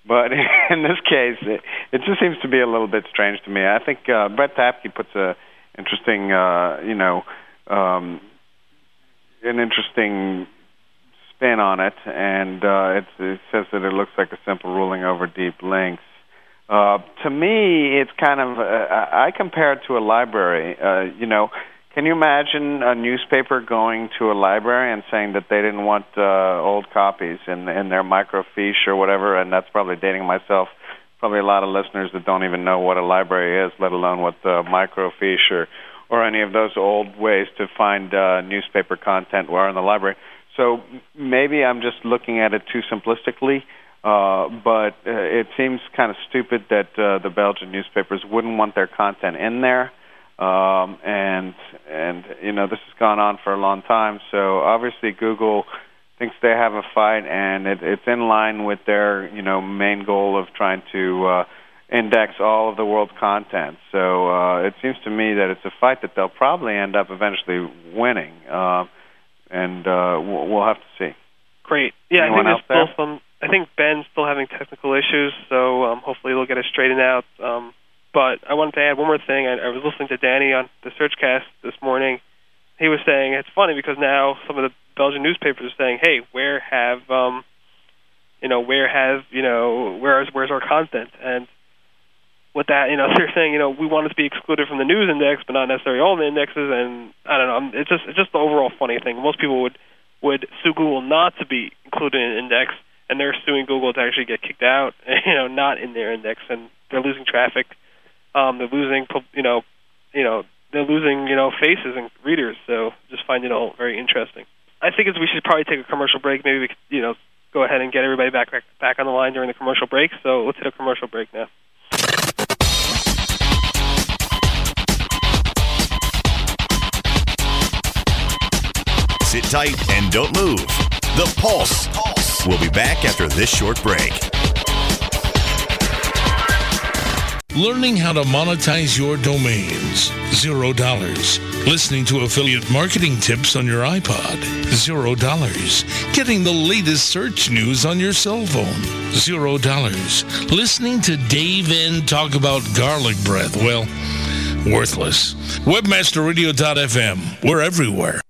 But in this case, it, it just seems to be a little bit strange to me. I think uh, Brett Tapke puts a interesting, uh, you know, um, an interesting spin on it, and uh, it's, it says that it looks like a simple ruling over deep links. Uh, to me, it's kind of uh, I compare it to a library. Uh, you know, can you imagine a newspaper going to a library and saying that they didn't want uh, old copies in, in their microfiche or whatever? And that's probably dating myself. Probably a lot of listeners that don't even know what a library is, let alone what the microfiche or, or any of those old ways to find uh, newspaper content were in the library. So maybe I'm just looking at it too simplistically, uh, but uh, it seems kind of stupid that uh, the Belgian newspapers wouldn't want their content in there. Um, and, and you know, this has gone on for a long time, so obviously Google thinks they have a fight, and it, it's in line with their, you know, main goal of trying to uh, index all of the world's content. So uh, it seems to me that it's a fight that they'll probably end up eventually winning, uh, and uh, we'll, we'll have to see. Great. Yeah, Anyone I think there's still some, I think Ben's still having technical issues, so um, hopefully they'll get it straightened out. Um, But I wanted to add one more thing. I, I was listening to Danny on the Searchcast this morning. He was saying it's funny because now some of the Belgian newspapers are saying, "Hey, where have um, you know, where have you know, where's where's our content?" And with that, you know, they're saying, you know, we want it to be excluded from the news index, but not necessarily all the indexes. And I don't know, it's just it's just the overall funny thing. Most people would would sue Google not to be included in an index, and they're suing Google to actually get kicked out, you know, not in their index, and they're losing traffic. Um, they're losing, you know, you know, they're losing, you know, faces and readers. So just find it all very interesting. I think it's, we should probably take a commercial break. Maybe we could, you know, go ahead and get everybody back back on the line during the commercial break. So let's hit a commercial break now. Sit tight and don't move. The Pulse. Pulse. We'll be back after this short break. Learning how to monetize your domains. Zero dollars. Listening to affiliate marketing tips on your iPod. Zero dollars. Getting the latest search news on your cell phone. Zero dollars. Listening to Dave N. talk about garlic breath. Well, worthless. Webmaster Radio dot f m. We're everywhere.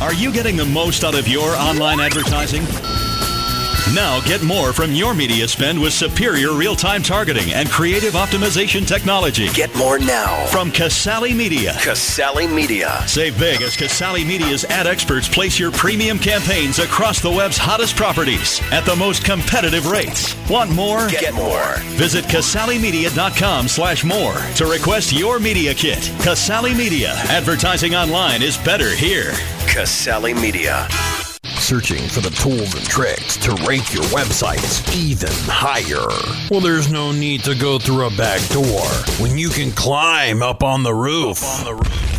Are you getting the most out of your online advertising? Now get more from your media spend with superior real-time targeting and creative optimization technology. Get more now from Casale Media. Casale Media. Save big as Casale Media's ad experts place your premium campaigns across the web's hottest properties at the most competitive rates. Want more? Get, get more. Visit casale media dot com slash more to request your media kit. Casale Media. Advertising online is better here. Casale Media. Searching for the tools and tricks to rank your websites even higher. Well, there's no need to go through a back door when you can climb up on the roof. Up on the roof.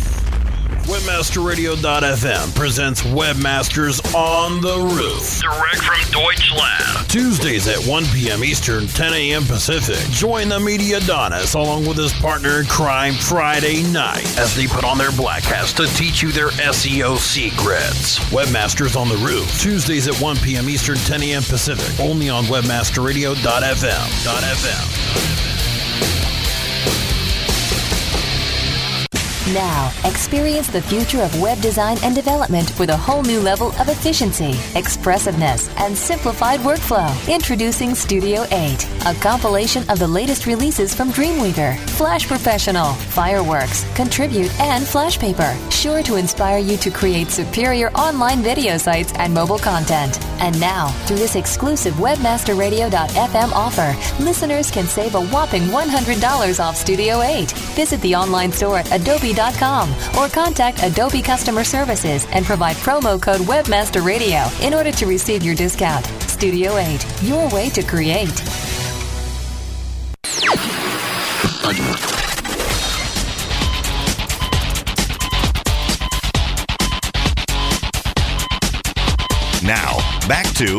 Webmaster Radio dot f m presents Webmasters on the Roof. Direct from Deutschland. Tuesdays at one p.m. Eastern, ten a.m. Pacific. Join the Media Adonis along with his partner in crime Friday night as they put on their black hats to teach you their S E O secrets. Webmasters on the Roof. Tuesdays at one p.m. Eastern, ten a.m. Pacific. Only on Webmaster Radio dot f m. Now, experience the future of web design and development with a whole new level of efficiency, expressiveness, and simplified workflow. Introducing Studio eight, a compilation of the latest releases from Dreamweaver, Flash Professional, Fireworks, Contribute, and Flashpaper. Sure to inspire you to create superior online video sites and mobile content. And now, through this exclusive Webmaster Radio dot f m offer, listeners can save a whopping one hundred dollars off Studio eight. Visit the online store at adobe dot com or contact Adobe Customer Services and provide promo code Webmaster Radio in order to receive your discount. Studio eight, your way to create. Now, back to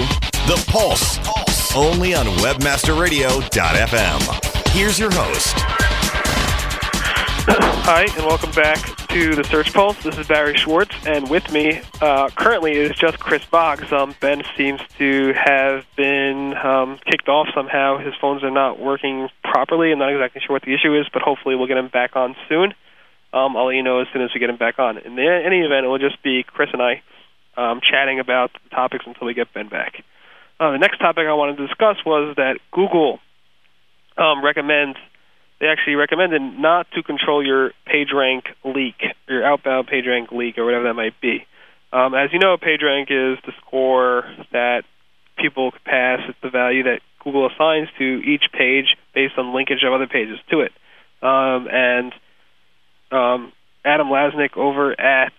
The Pulse, Pulse. Only on Webmaster Radio dot f m. Here's your host. Hi, and welcome back to the Search Pulse. This is Barry Schwartz, and with me uh, currently is just Chris Boggs. Um, Ben seems to have been um, kicked off somehow. His phones are not working properly. I'm not exactly sure what the issue is, but hopefully we'll get him back on soon. Um, I'll let you know as soon as we get him back on. In the, any event, it will just be Chris and I um, chatting about the topics until we get Ben back. Uh, the next topic I wanted to discuss was that Google um, recommends They actually recommended not to control your PageRank leak, your outbound PageRank leak, or whatever that might be. Um, as you know, PageRank is the score that people pass. It's the value that Google assigns to each page based on linkage of other pages to it. Um, and um, Adam Lasnik over at,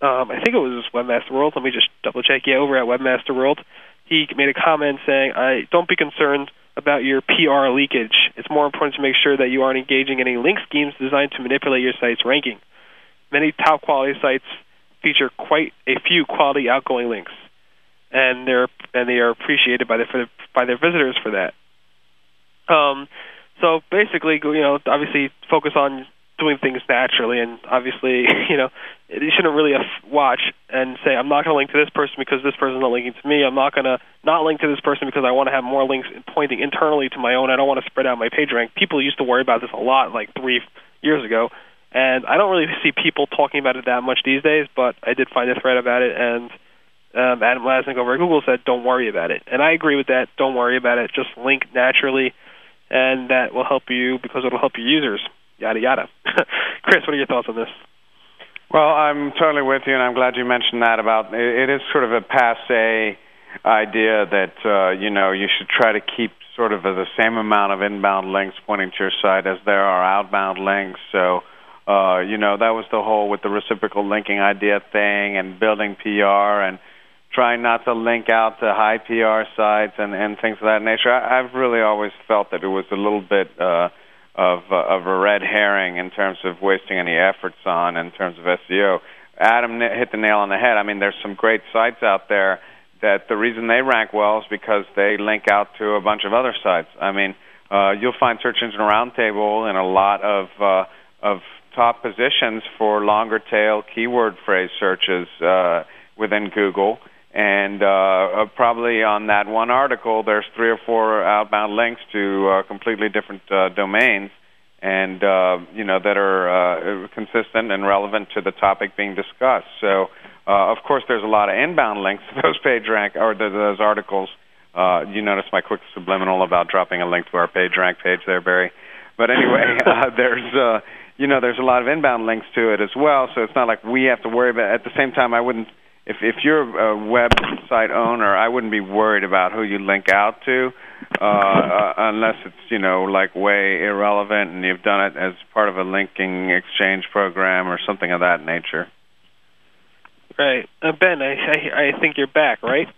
um, I think it was Webmaster World. Let me just double check. Yeah, over at Webmaster World, he made a comment saying, "I don't be concerned about your P R leakage. It's more important to make sure that you aren't engaging in any link schemes designed to manipulate your site's ranking. Many top quality sites feature quite a few quality outgoing links, and they're and they are appreciated by their by their visitors for that." Um, So basically, you know, obviously focus on doing things naturally, and obviously, you know, you shouldn't really watch and say, I'm not going to link to this person because this person's not linking to me. I'm not going to not link to this person because I want to have more links pointing internally to my own. I don't want to spread out my PageRank. People used to worry about this a lot like three years ago, and I don't really see people talking about it that much these days, but I did find a thread about it, and um, Adam Lasnik over at Google said, don't worry about it. And I agree with that. Don't worry about it. Just link naturally, and that will help you because it will help your users. Yada, yada. Chris, what are your thoughts on this? Well, I'm totally with you, and I'm glad you mentioned that about it. It is sort of a passe idea that, uh, you know, you should try to keep sort of the same amount of inbound links pointing to your site as there are outbound links. So, uh, you know, that was the whole with the reciprocal linking idea thing and building P R and trying not to link out to high P R sites and, and things of that nature. I, I've really always felt that it was a little bit uh, Of, uh, of a red herring in terms of wasting any efforts on in terms of S E O. Adam hit the nail on the head. I mean, there's some great sites out there that the reason they rank well is because they link out to a bunch of other sites. I mean, uh, you'll find Search Engine Roundtable in a lot of uh, of top positions for longer tail keyword phrase searches uh, within Google. And uh, probably on that one article, there's three or four outbound links to uh, completely different uh, domains, and uh, you know that are uh, consistent and relevant to the topic being discussed. So, uh, of course, there's a lot of inbound links to those PageRank or to those articles. Uh, you notice my quick subliminal about dropping a link to our PageRank page there, Barry. But anyway, uh, there's. Uh, you know, there's a lot of inbound links to it as well. So it's not like we have to worry about it. At the same time, I wouldn't. If, if you're a website owner, I wouldn't be worried about who you link out to, uh, uh, unless it's, you know, like way irrelevant and you've done it as part of a linking exchange program or something of that nature. Right. Uh, Ben, I, I I think you're back, right?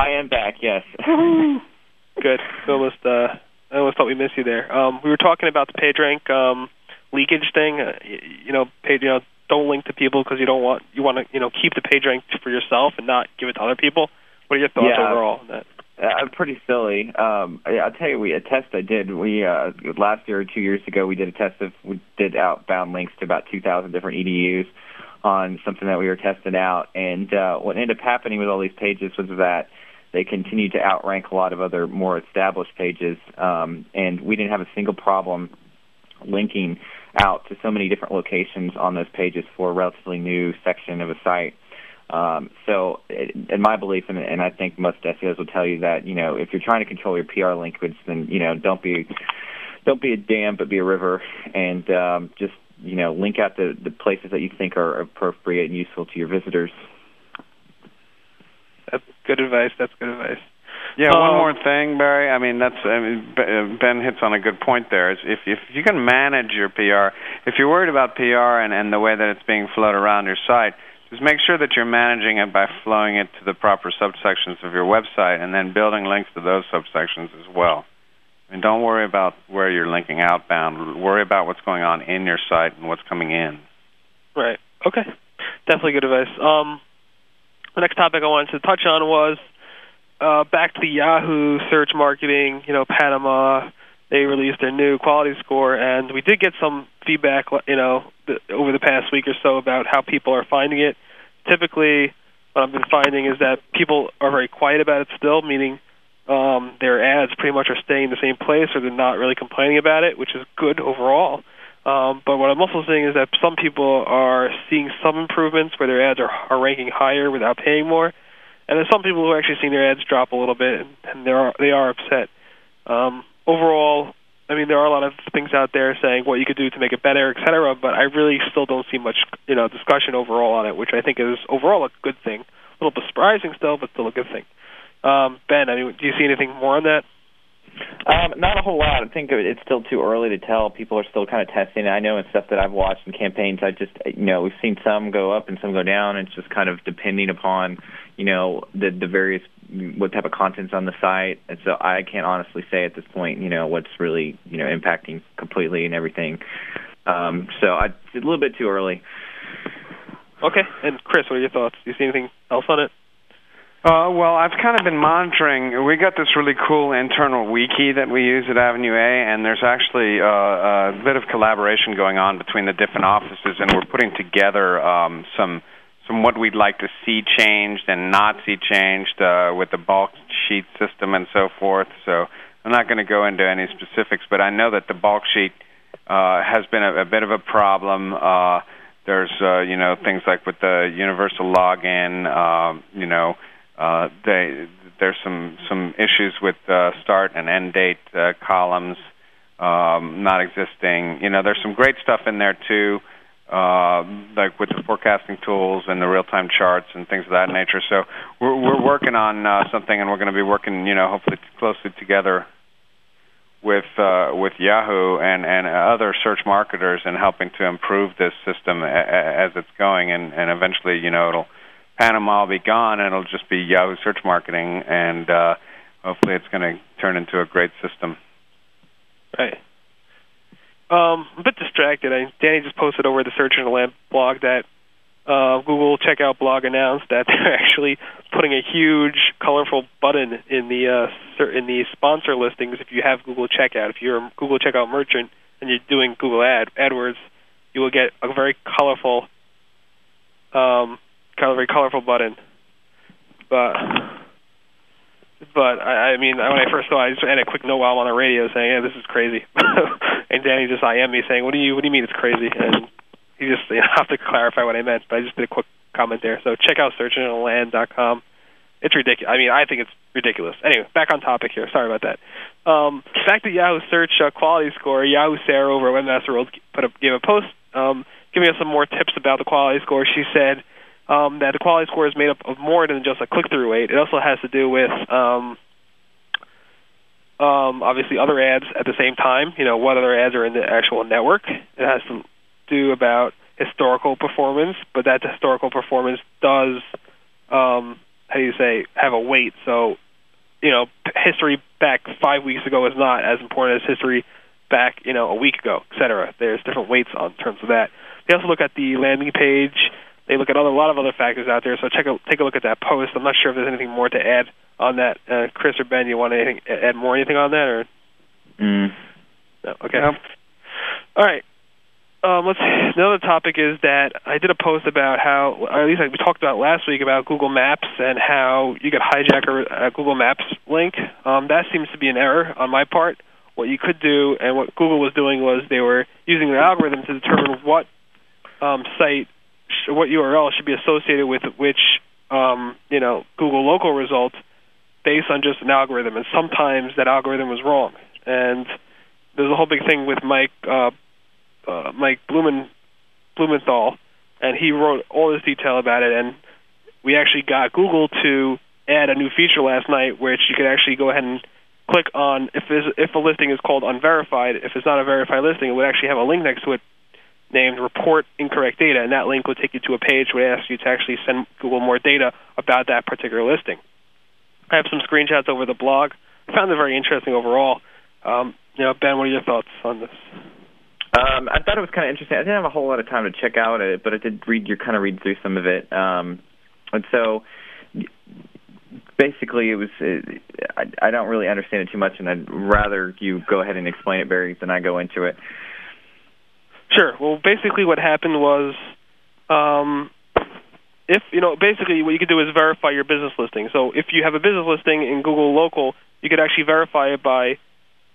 I am back, yes. Good. I almost, uh, I almost thought we missed you there. Um, we were talking about the PageRank um, leakage thing, uh, you, you know, page, you know, don't link to people because you don't want you want to you know keep the PageRank for yourself and not give it to other people. What are your thoughts yeah, overall on that? Uh, pretty silly. Um, I, I'll tell you, we a test I did. We uh, last year or two years ago, we did a test of we did outbound links to about two thousand different E D Us on something that we were testing out. And uh, what ended up happening with all these pages was that they continued to outrank a lot of other more established pages, um, and we didn't have a single problem linking out to so many different locations on those pages for a relatively new section of a site. Um, so it, in my belief, and, and I think most S E Os will tell you that, you know, if you're trying to control your P R linkage, then, you know, don't be don't be a dam, but be a river, and um, just, you know, link out the, the places that you think are appropriate and useful to your visitors. That's good advice. That's good advice. Yeah, one more thing, Barry. I mean, that's I mean, Ben hits on a good point there. Is if, if you can manage your P R, if you're worried about P R and, and the way that it's being flowed around your site, just make sure that you're managing it by flowing it to the proper subsections of your website and then building links to those subsections as well. I mean, don't worry about where you're linking outbound. Worry about what's going on in your site and what's coming in. Right. Okay. Definitely good advice. Um, the next topic I wanted to touch on was Uh, back to the Yahoo search marketing, you know, Panama. They released their new quality score, and we did get some feedback, you know, th- over the past week or so about how people are finding it. Typically, what I've been finding is that people are very quiet about it still, meaning um, their ads pretty much are staying in the same place, or they're not really complaining about it, which is good overall. Um, but what I'm also seeing is that some people are seeing some improvements where their ads are, are ranking higher without paying more. And there's some people who are actually seeing their ads drop a little bit, and they are they are upset. Um, overall, I mean, there are a lot of things out there saying what you could do to make it better, et cetera, but I really still don't see much, you know, discussion overall on it, which I think is overall a good thing. A little bit surprising still, but still a good thing. Um, Ben, I mean, do you see anything more on that? Um, not a whole lot. I think it's still too early to tell. People are still kind of testing it. I know in stuff that I've watched in campaigns, I just, you know, we've seen some go up and some go down. It's just kind of depending upon, you know, the, the various, what type of content's on the site. And so I can't honestly say at this point, you know, what's really, you know, impacting completely and everything. Um, so I, it's a little bit too early. Okay. And Chris, what are your thoughts? Do you see anything else on it? Uh, well, I've kind of been monitoring. We got this really cool internal wiki that we use at Avenue A, and there's actually uh, a bit of collaboration going on between the different offices, and we're putting together um, some some what we'd like to see changed and not see changed uh, with the bulk sheet system and so forth. So I'm not going to go into any specifics, but I know that the bulk sheet uh, has been a, a bit of a problem. Uh, there's uh, you know things like with the universal login, uh, you know. Uh, they, there's some, some issues with uh, start and end date uh, columns um, not existing. You know, there's some great stuff in there, too, uh, like with the forecasting tools and the real-time charts and things of that nature. So we're, we're working on uh, something, and we're going to be working, you know, hopefully closely together with uh, with Yahoo and, and other search marketers in helping to improve this system a- a- as it's going, and, and eventually, you know, it'll Panama will be gone, and it'll just be Yahoo search marketing, and uh, hopefully it's going to turn into a great system. Right. Um, I'm a bit distracted. I, Danny just posted over the Search Engine Land blog that uh, Google Checkout blog announced that they're actually putting a huge, colorful button in the uh, in the sponsor listings if you have Google Checkout. If you're a Google Checkout merchant and you're doing Google Ad AdWords, you will get a very colorful Um, kind of very colorful button, but but I, I mean when I first saw it, I just had a quick note while I'm on the radio saying, "Yeah, this is crazy," and Danny just I M'd me saying, "What do you what do you mean it's crazy?" And he just you know, have to clarify what I meant, but I just did a quick comment there. So check out search engine land dot com. It's ridiculous. I mean, I think it's ridiculous. Anyway, back on topic here. Sorry about that. Um, back to Yahoo Search uh, quality score. Yahoo Sarah over at Webmaster World put a, gave a post um, giving us some more tips about the quality score. She said Um, that the quality score is made up of more than just a click-through rate. It also has to do with, um, um, obviously, other ads at the same time, you know, what other ads are in the actual network. It has to do about historical performance, but that historical performance does, um, how do you say, have a weight. So, you know, history back five weeks ago is not as important as history back, you know, a week ago, et cetera. There's different weights on terms of that. They also look at the landing page. They look at other, a lot of other factors out there, so check a, take a look at that post. I'm not sure if there's anything more to add on that. Uh, Chris or Ben, you want anything add more anything on that? Or? Mm. No, okay. No. All right. Um, let's. Another topic is that I did a post about how, or at least like we talked about last week, about Google Maps and how you could hijack a, a Google Maps link. Um, that seems to be an error on my part. What you could do, and what Google was doing, was they were using their algorithm to determine what um, site what U R L should be associated with which, um, you know, Google Local results based on just an algorithm. And sometimes that algorithm was wrong. And there's a whole big thing with Mike uh, uh, Mike Blumen, Blumenthal, and he wrote all this detail about it. And we actually got Google to add a new feature last night, which you could actually go ahead and click on. If, if a listing is called unverified, if it's not a verified listing, it would actually have a link next to it named Report Incorrect Data, and that link will take you to a page where it asks you to actually send Google more data about that particular listing. I have some screenshots over the blog. I found it very interesting overall. Um, you know, Ben, what are your thoughts on this? Um, I thought it was kind of interesting. I didn't have a whole lot of time to check out it, but I did read your kind of read through some of it. Um, and so basically it was it, I, I don't really understand it too much, and I'd rather you go ahead and explain it, Barry, than I go into it. Sure. Well, basically what happened was um, if, you know, basically what you could do is verify your business listing. So if you have a business listing in Google Local, you could actually verify it by,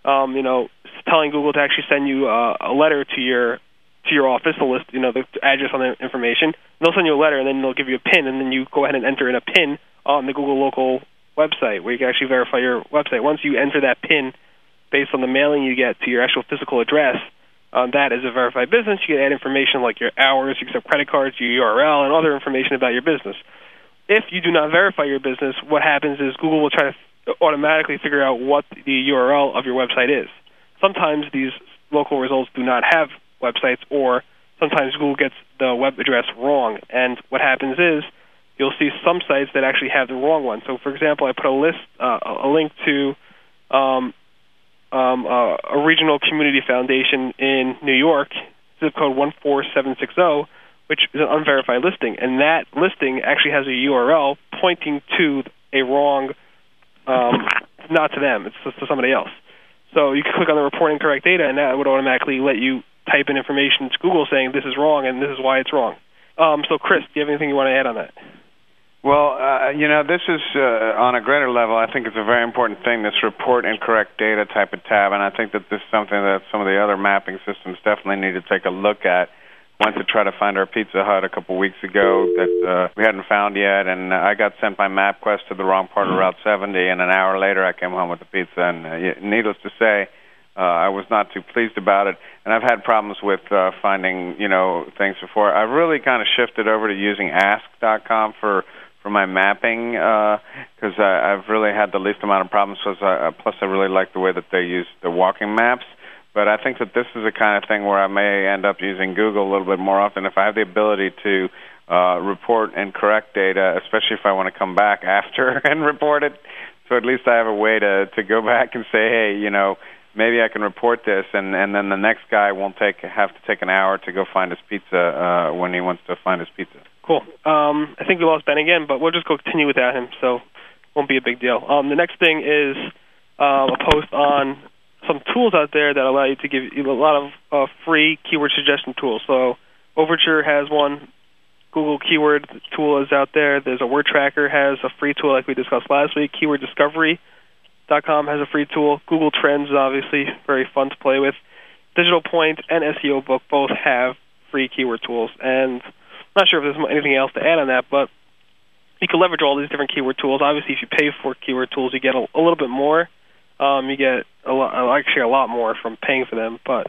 um, you know, telling Google to actually send you uh, a letter to your to your office, the list, you know, the address on the information. And they'll send you a letter, and then they'll give you a PIN, and then you go ahead and enter in a PIN on the Google Local website where you can actually verify your website. Once you enter that PIN based on the mailing you get to your actual physical address, Um, that is a verified business. You can add information like your hours, you accept credit cards, your U R L, and other information about your business. If you do not verify your business, what happens is Google will try to f- automatically figure out what the U R L of your website is. Sometimes these local results do not have websites, or sometimes Google gets the web address wrong. And what happens is you'll see some sites that actually have the wrong one. So, for example, I put a list, uh, a link to Um, Um, uh, a regional community foundation in New York, zip code one four seven six zero, which is an unverified listing. And that listing actually has a U R L pointing to a wrong, um, not to them, it's to somebody else. So you can click on the report incorrect data, and that would automatically let you type in information to Google saying this is wrong and this is why it's wrong. Um, so, Chris, do you have anything you want to add on that? Well, uh, you know, this is, uh, on a greater level, I think it's a very important thing, this report incorrect data type of tab, and I think that this is something that some of the other mapping systems definitely need to take a look at. Went to try to find our Pizza Hut a couple weeks ago that uh, we hadn't found yet, and I got sent by MapQuest to the wrong part of Route seventy, and an hour later I came home with the pizza, and uh, needless to say, uh, I was not too pleased about it, and I've had problems with uh, finding, you know, things before. I've really kind of shifted over to using Ask dot com for for my mapping, because uh, I've really had the least amount of problems. Plus I, plus, I really like the way that they use the walking maps. But I think that this is the kind of thing where I may end up using Google a little bit more often. If I have the ability to uh, report and correct data, especially if I want to come back after and report it, so at least I have a way to, to go back and say, hey, you know, maybe I can report this, and, and then the next guy won't take have to take an hour to go find his pizza uh, when he wants to find his pizza. Cool. Um, I think we lost Ben again, but we'll just go continue without him, so it won't be a big deal. Um, the next thing is uh, a post on some tools out there that allow you to give you a lot of uh, free keyword suggestion tools. So Overture has one. Google Keyword tool is out there. There's a Word Tracker has a free tool like we discussed last week. keyword discovery dot com has a free tool. Google Trends is obviously very fun to play with. Digital Point and S E O Book both have free keyword tools, and not sure if there's anything else to add on that, but you can leverage all these different keyword tools. Obviously, if you pay for keyword tools, you get a, a little bit more. Um, you get a lot, actually a lot more from paying for them. But,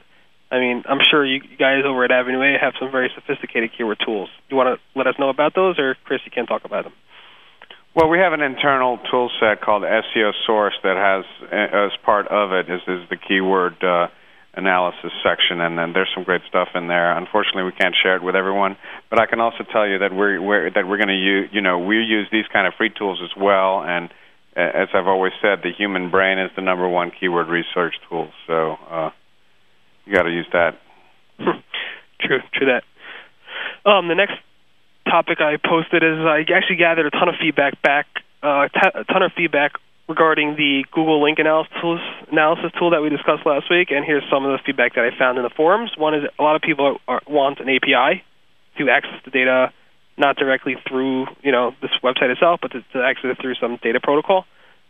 I mean, I'm sure you guys over at Avenue eight have some very sophisticated keyword tools. You want to let us know about those, or, Chris, you can talk about them? Well, we have an internal tool set called S E O Source that has, as part of it, is, is the keyword uh analysis section, and then there's some great stuff in there. Unfortunately, we can't share it with everyone, but I can also tell you that we're, we're that we're going to use, you know, we use these kind of free tools as well. And as I've always said, the human brain is the number one keyword research tool, so uh, you got to use that. True, true that. Um, the next topic I posted is I actually gathered a ton of feedback back, uh, t- a ton of feedback. regarding the Google link analysis tool that we discussed last week, and here's some of the feedback that I found in the forums. One is a lot of people are, want an A P I to access the data, not directly through, you know, this website itself, but to, to access it through some data protocol.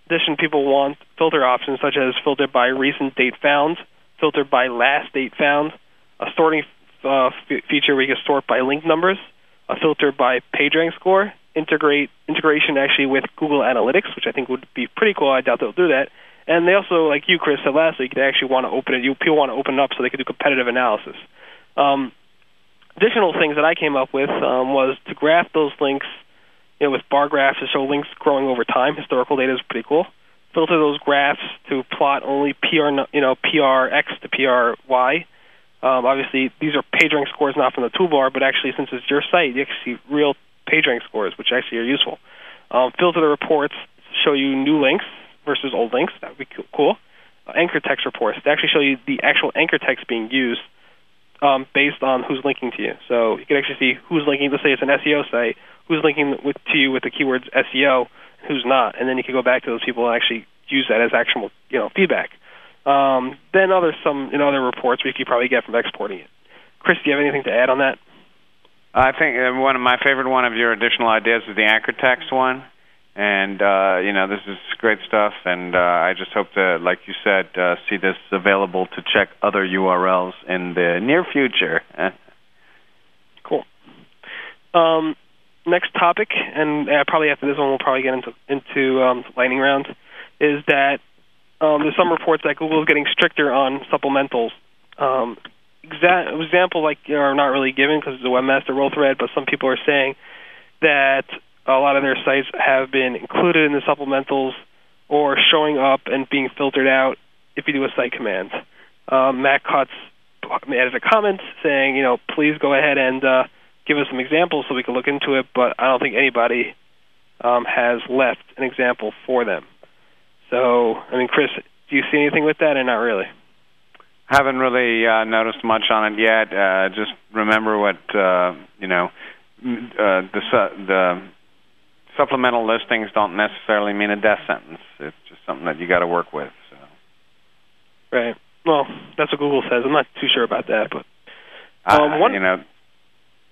In addition, people want filter options such as filter by recent date found, filter by last date found, a sorting uh, f- feature where you can sort by link numbers, a filter by PageRank score, integrate integration actually with Google Analytics, which I think would be pretty cool. I doubt they'll do that. And they also, like you, Chris, said last week, they actually want to open it. You people want to open it up so they can do competitive analysis. Um, additional things that I came up with um, was to graph those links, you know, with bar graphs to show links growing over time. Historical data is pretty cool. Filter those graphs to plot only P R, you know, P R X to P R Y. Um, obviously, these are PageRank scores, not from the toolbar, but actually, since it's your site, you actually see real PageRank scores, which actually are useful. Um, filter the reports to show you new links versus old links. That would be cool. Uh, anchor text reports to actually show you the actual anchor text being used um, based on who's linking to you. So you can actually see who's linking. Let's say it's an S E O site, who's linking with, to you with the keywords S E O, who's not, and then you can go back to those people and actually use that as actual, you know, feedback. Um, then other some you know, other reports we could probably get from exporting it. Chris, do you have anything to add on that? I think one of my favorite one of your additional ideas is the anchor text one, and uh, you know, this is great stuff, and uh, I just hope to, like you said, uh, see this available to check other U R Ls in the near future. Cool. Um, next topic, and uh, probably after this one we'll probably get into into um, lightning round, is that um, there's some reports that Google is getting stricter on supplementals. Um, Example like are not really given because it's a Webmaster World thread, but some people are saying that a lot of their sites have been included in the supplementals or showing up and being filtered out if you do a site command. Um, Matt Cutts added a comment saying, you know, please go ahead and uh, give us some examples so we can look into it, but I don't think anybody um, has left an example for them. So, I mean, Chris, do you see anything with that or not really? Haven't really uh, noticed much on it yet. Uh, just remember what uh, you know. Uh, the su- the supplemental listings don't necessarily mean a death sentence. It's just something that you got to work with. So. Right. Well, that's what Google says. I'm not too sure about that, but um, uh, one, you know,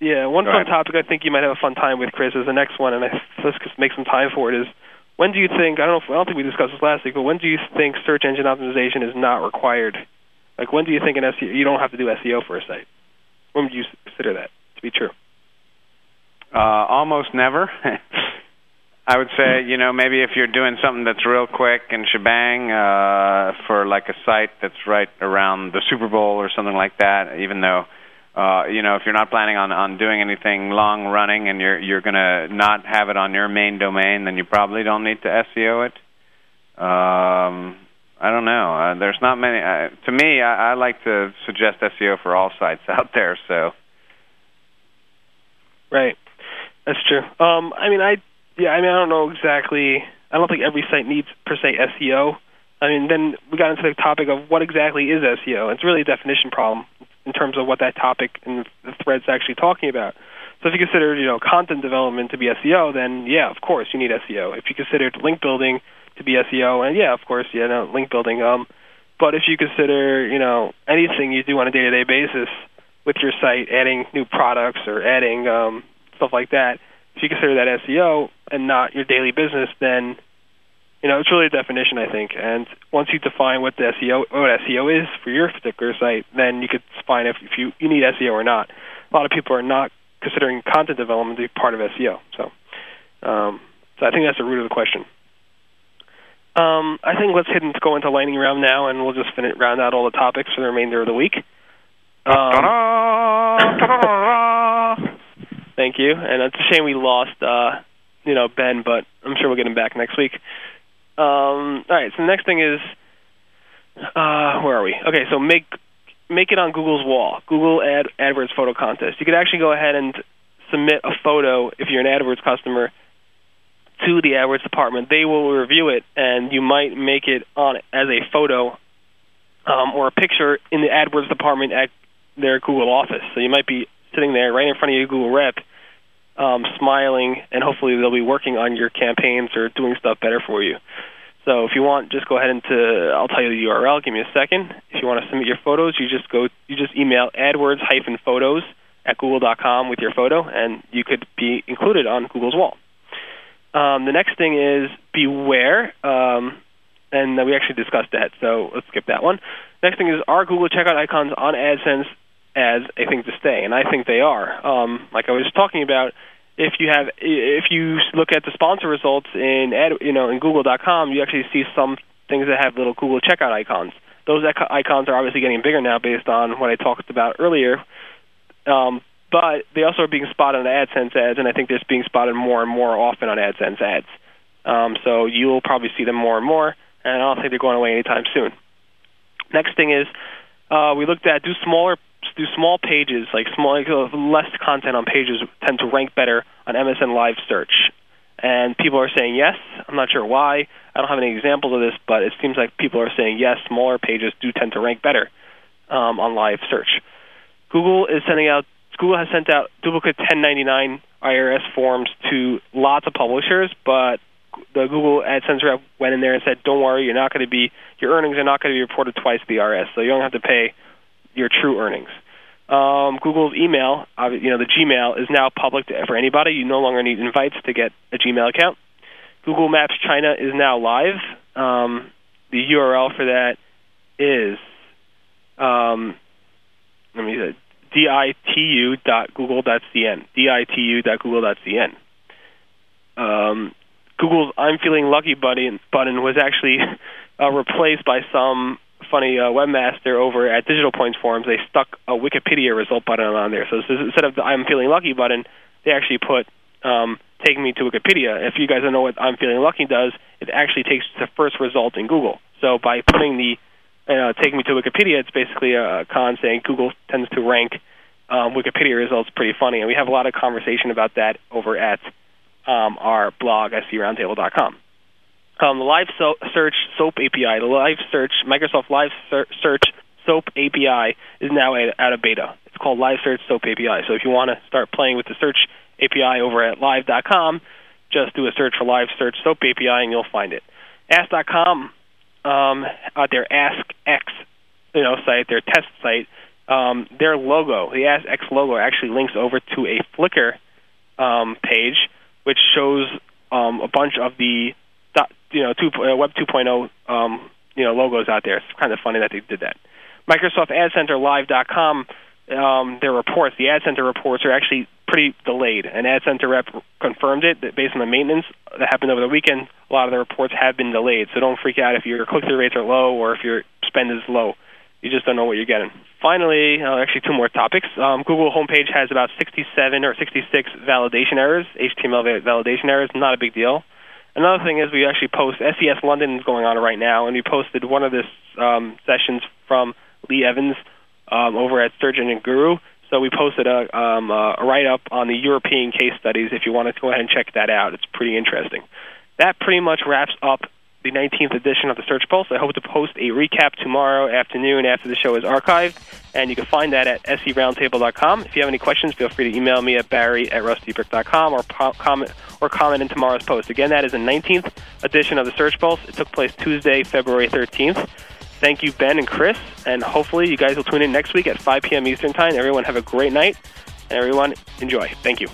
yeah, one fun ahead. topic I think you might have a fun time with, Chris, is the next one, and I, let's just make some time for it. Is when do you think? I don't know. If, I don't think we discussed this last week, but when do you think search engine optimization is not required? Like, when do you think an S E O you don't have to do S E O for a site? When would you consider that to be true? Uh, almost never. I would say, you know, maybe if you're doing something that's real quick and shebang uh, for like a site that's right around the Super Bowl or something like that, even though, uh, you know, if you're not planning on, on doing anything long running and you're you're going to not have it on your main domain, then you probably don't need to S E O it. Um, I don't know. Uh, there's not many. Uh, to me, I, I like to suggest S E O for all sites out there. So, right, that's true. Um, I mean, I. Yeah, I mean, I don't know exactly. I don't think every site needs, per se, S E O. I mean, then we got into the topic of what exactly is S E O. It's really a definition problem in terms of what that topic and the thread's actually talking about. So if you consider, you know, content development to be S E O, then, yeah, of course, you need S E O. If you consider link building to be S E O, and, yeah, of course, you know, link building. Um, but if you consider, you know, anything you do on a day-to-day basis with your site, adding new products or adding um, stuff like that, if you consider that S E O and not your daily business, then, you know, it's really a definition, I think. And once you define what the S E O what S E O is for your particular site, then you could find if, if you, you need S E O or not. A lot of people are not considering content development to be part of S E O. So, um, so I think that's the root of the question. Um, I think let's hit and go into lightning round now, and we'll just finish, round out all the topics for the remainder of the week. Um, ta-da, ta-da. Thank you, and it's a shame we lost, uh, you know, Ben, but I'm sure we'll get him back next week. Um, all right, so the next thing is, uh, where are we? Okay, so make make it on Google's wall, Google Ad, AdWords photo contest. You could actually go ahead and submit a photo if you're an AdWords customer to the AdWords department. They will review it, and you might make it on as a photo um, or a picture in the AdWords department at their Google office. So you might be sitting there right in front of your Google rep, um, smiling, and hopefully they'll be working on your campaigns or doing stuff better for you. So if you want, just go ahead and to, I'll tell you the U R L. Give me a second. If you want to submit your photos, you just go, you just email AdWords-photos at google dot com with your photo, and you could be included on Google's wall. Um, the next thing is beware, um, and we actually discussed that, so let's skip that one. Next thing is, are Google Checkout icons on AdSense as a thing to stay? And I think they are. Um, like I was talking about, if you have, if you look at the sponsor results in ad, you know, in google dot com, you actually see some things that have little Google Checkout icons. Those icons are obviously getting bigger now based on what I talked about earlier. Um, but they also are being spotted on AdSense ads, and I think they're being spotted more and more often on AdSense ads. Um, so you'll probably see them more and more, and I don't think they're going away anytime soon. Next thing is, uh, we looked at do smaller do small pages, like small, less content on pages tend to rank better on M S N Live search. And people are saying yes. I'm not sure why. I don't have any examples of this, but it seems like people are saying yes, smaller pages do tend to rank better um, on live search. Google is sending out, Google has sent out duplicate ten ninety-nine I R S forms to lots of publishers, but the Google AdSense rep went in there and said, don't worry, you're not going to be, your earnings are not going to be reported twice the I R S, so you don't have to pay your true earnings. Um, Google's email, you know, the Gmail, is now public to, for anybody. You no longer need invites to get a Gmail account. Google Maps China is now live. Um, the U R L for that is um, let me say, ditu dot google dot c n. ditu dot google dot c n. Um, Google's I'm Feeling Lucky button was actually uh, replaced by some funny uh, webmaster over at Digital Points Forums. They stuck a Wikipedia result button on there. So instead of the I'm Feeling Lucky button, they actually put um, Take Me to Wikipedia. If you guys don't know what I'm Feeling Lucky does, it actually takes the first result in Google. So by putting the uh, Take Me to Wikipedia, it's basically a con saying Google tends to rank um, Wikipedia results pretty funny. And we have a lot of conversation about that over at um, our blog, s c roundtable dot com. Um, the Live so- Search SOAP A P I, the Live Search Microsoft Live ser- Search SOAP A P I is now a- out of beta. It's called Live Search SOAP A P I. So if you want to start playing with the Search A P I over at live dot com, Just do a search for live search SOAP A P I, and you'll find it. Ask dot com, um, uh, their AskX you know, site, their test site, um, their logo, the AskX logo, actually links over to a Flickr um, page, which shows um, a bunch of the you know, two, uh, Web two point oh um, you know, logos out there. It's kind of funny that they did that. Microsoft Ad Center Live dot com, um, their reports, the Ad Center reports are actually pretty delayed. An Ad Center rep confirmed it that based on the maintenance that happened over the weekend, a lot of the reports have been delayed. So don't freak out if your click-through rates are low or if your spend is low. You just don't know what you're getting. Finally, uh, actually two more topics. Um, Google homepage has about sixty-seven or sixty-six validation errors, H T M L validation errors, not a big deal. Another thing is we actually post, S E S London is going on right now, and we posted one of this um, sessions from Lee Evans um, over at Search Engine Guru. So we posted a, um, a write-up on the European case studies if you want to go ahead and check that out. It's pretty interesting. That pretty much wraps up the nineteenth edition of the Search Pulse. I hope to post a recap tomorrow afternoon after the show is archived, and you can find that at S E roundtable dot com. If you have any questions, feel free to email me at barry at rustybrick dot com or comment or comment in tomorrow's post. Again, that is the nineteenth edition of the Search Pulse. It took place Tuesday, February thirteenth. Thank you, Ben and Chris, and hopefully you guys will tune in next week at five p.m. Eastern Time. Everyone have a great night, and everyone enjoy. Thank you.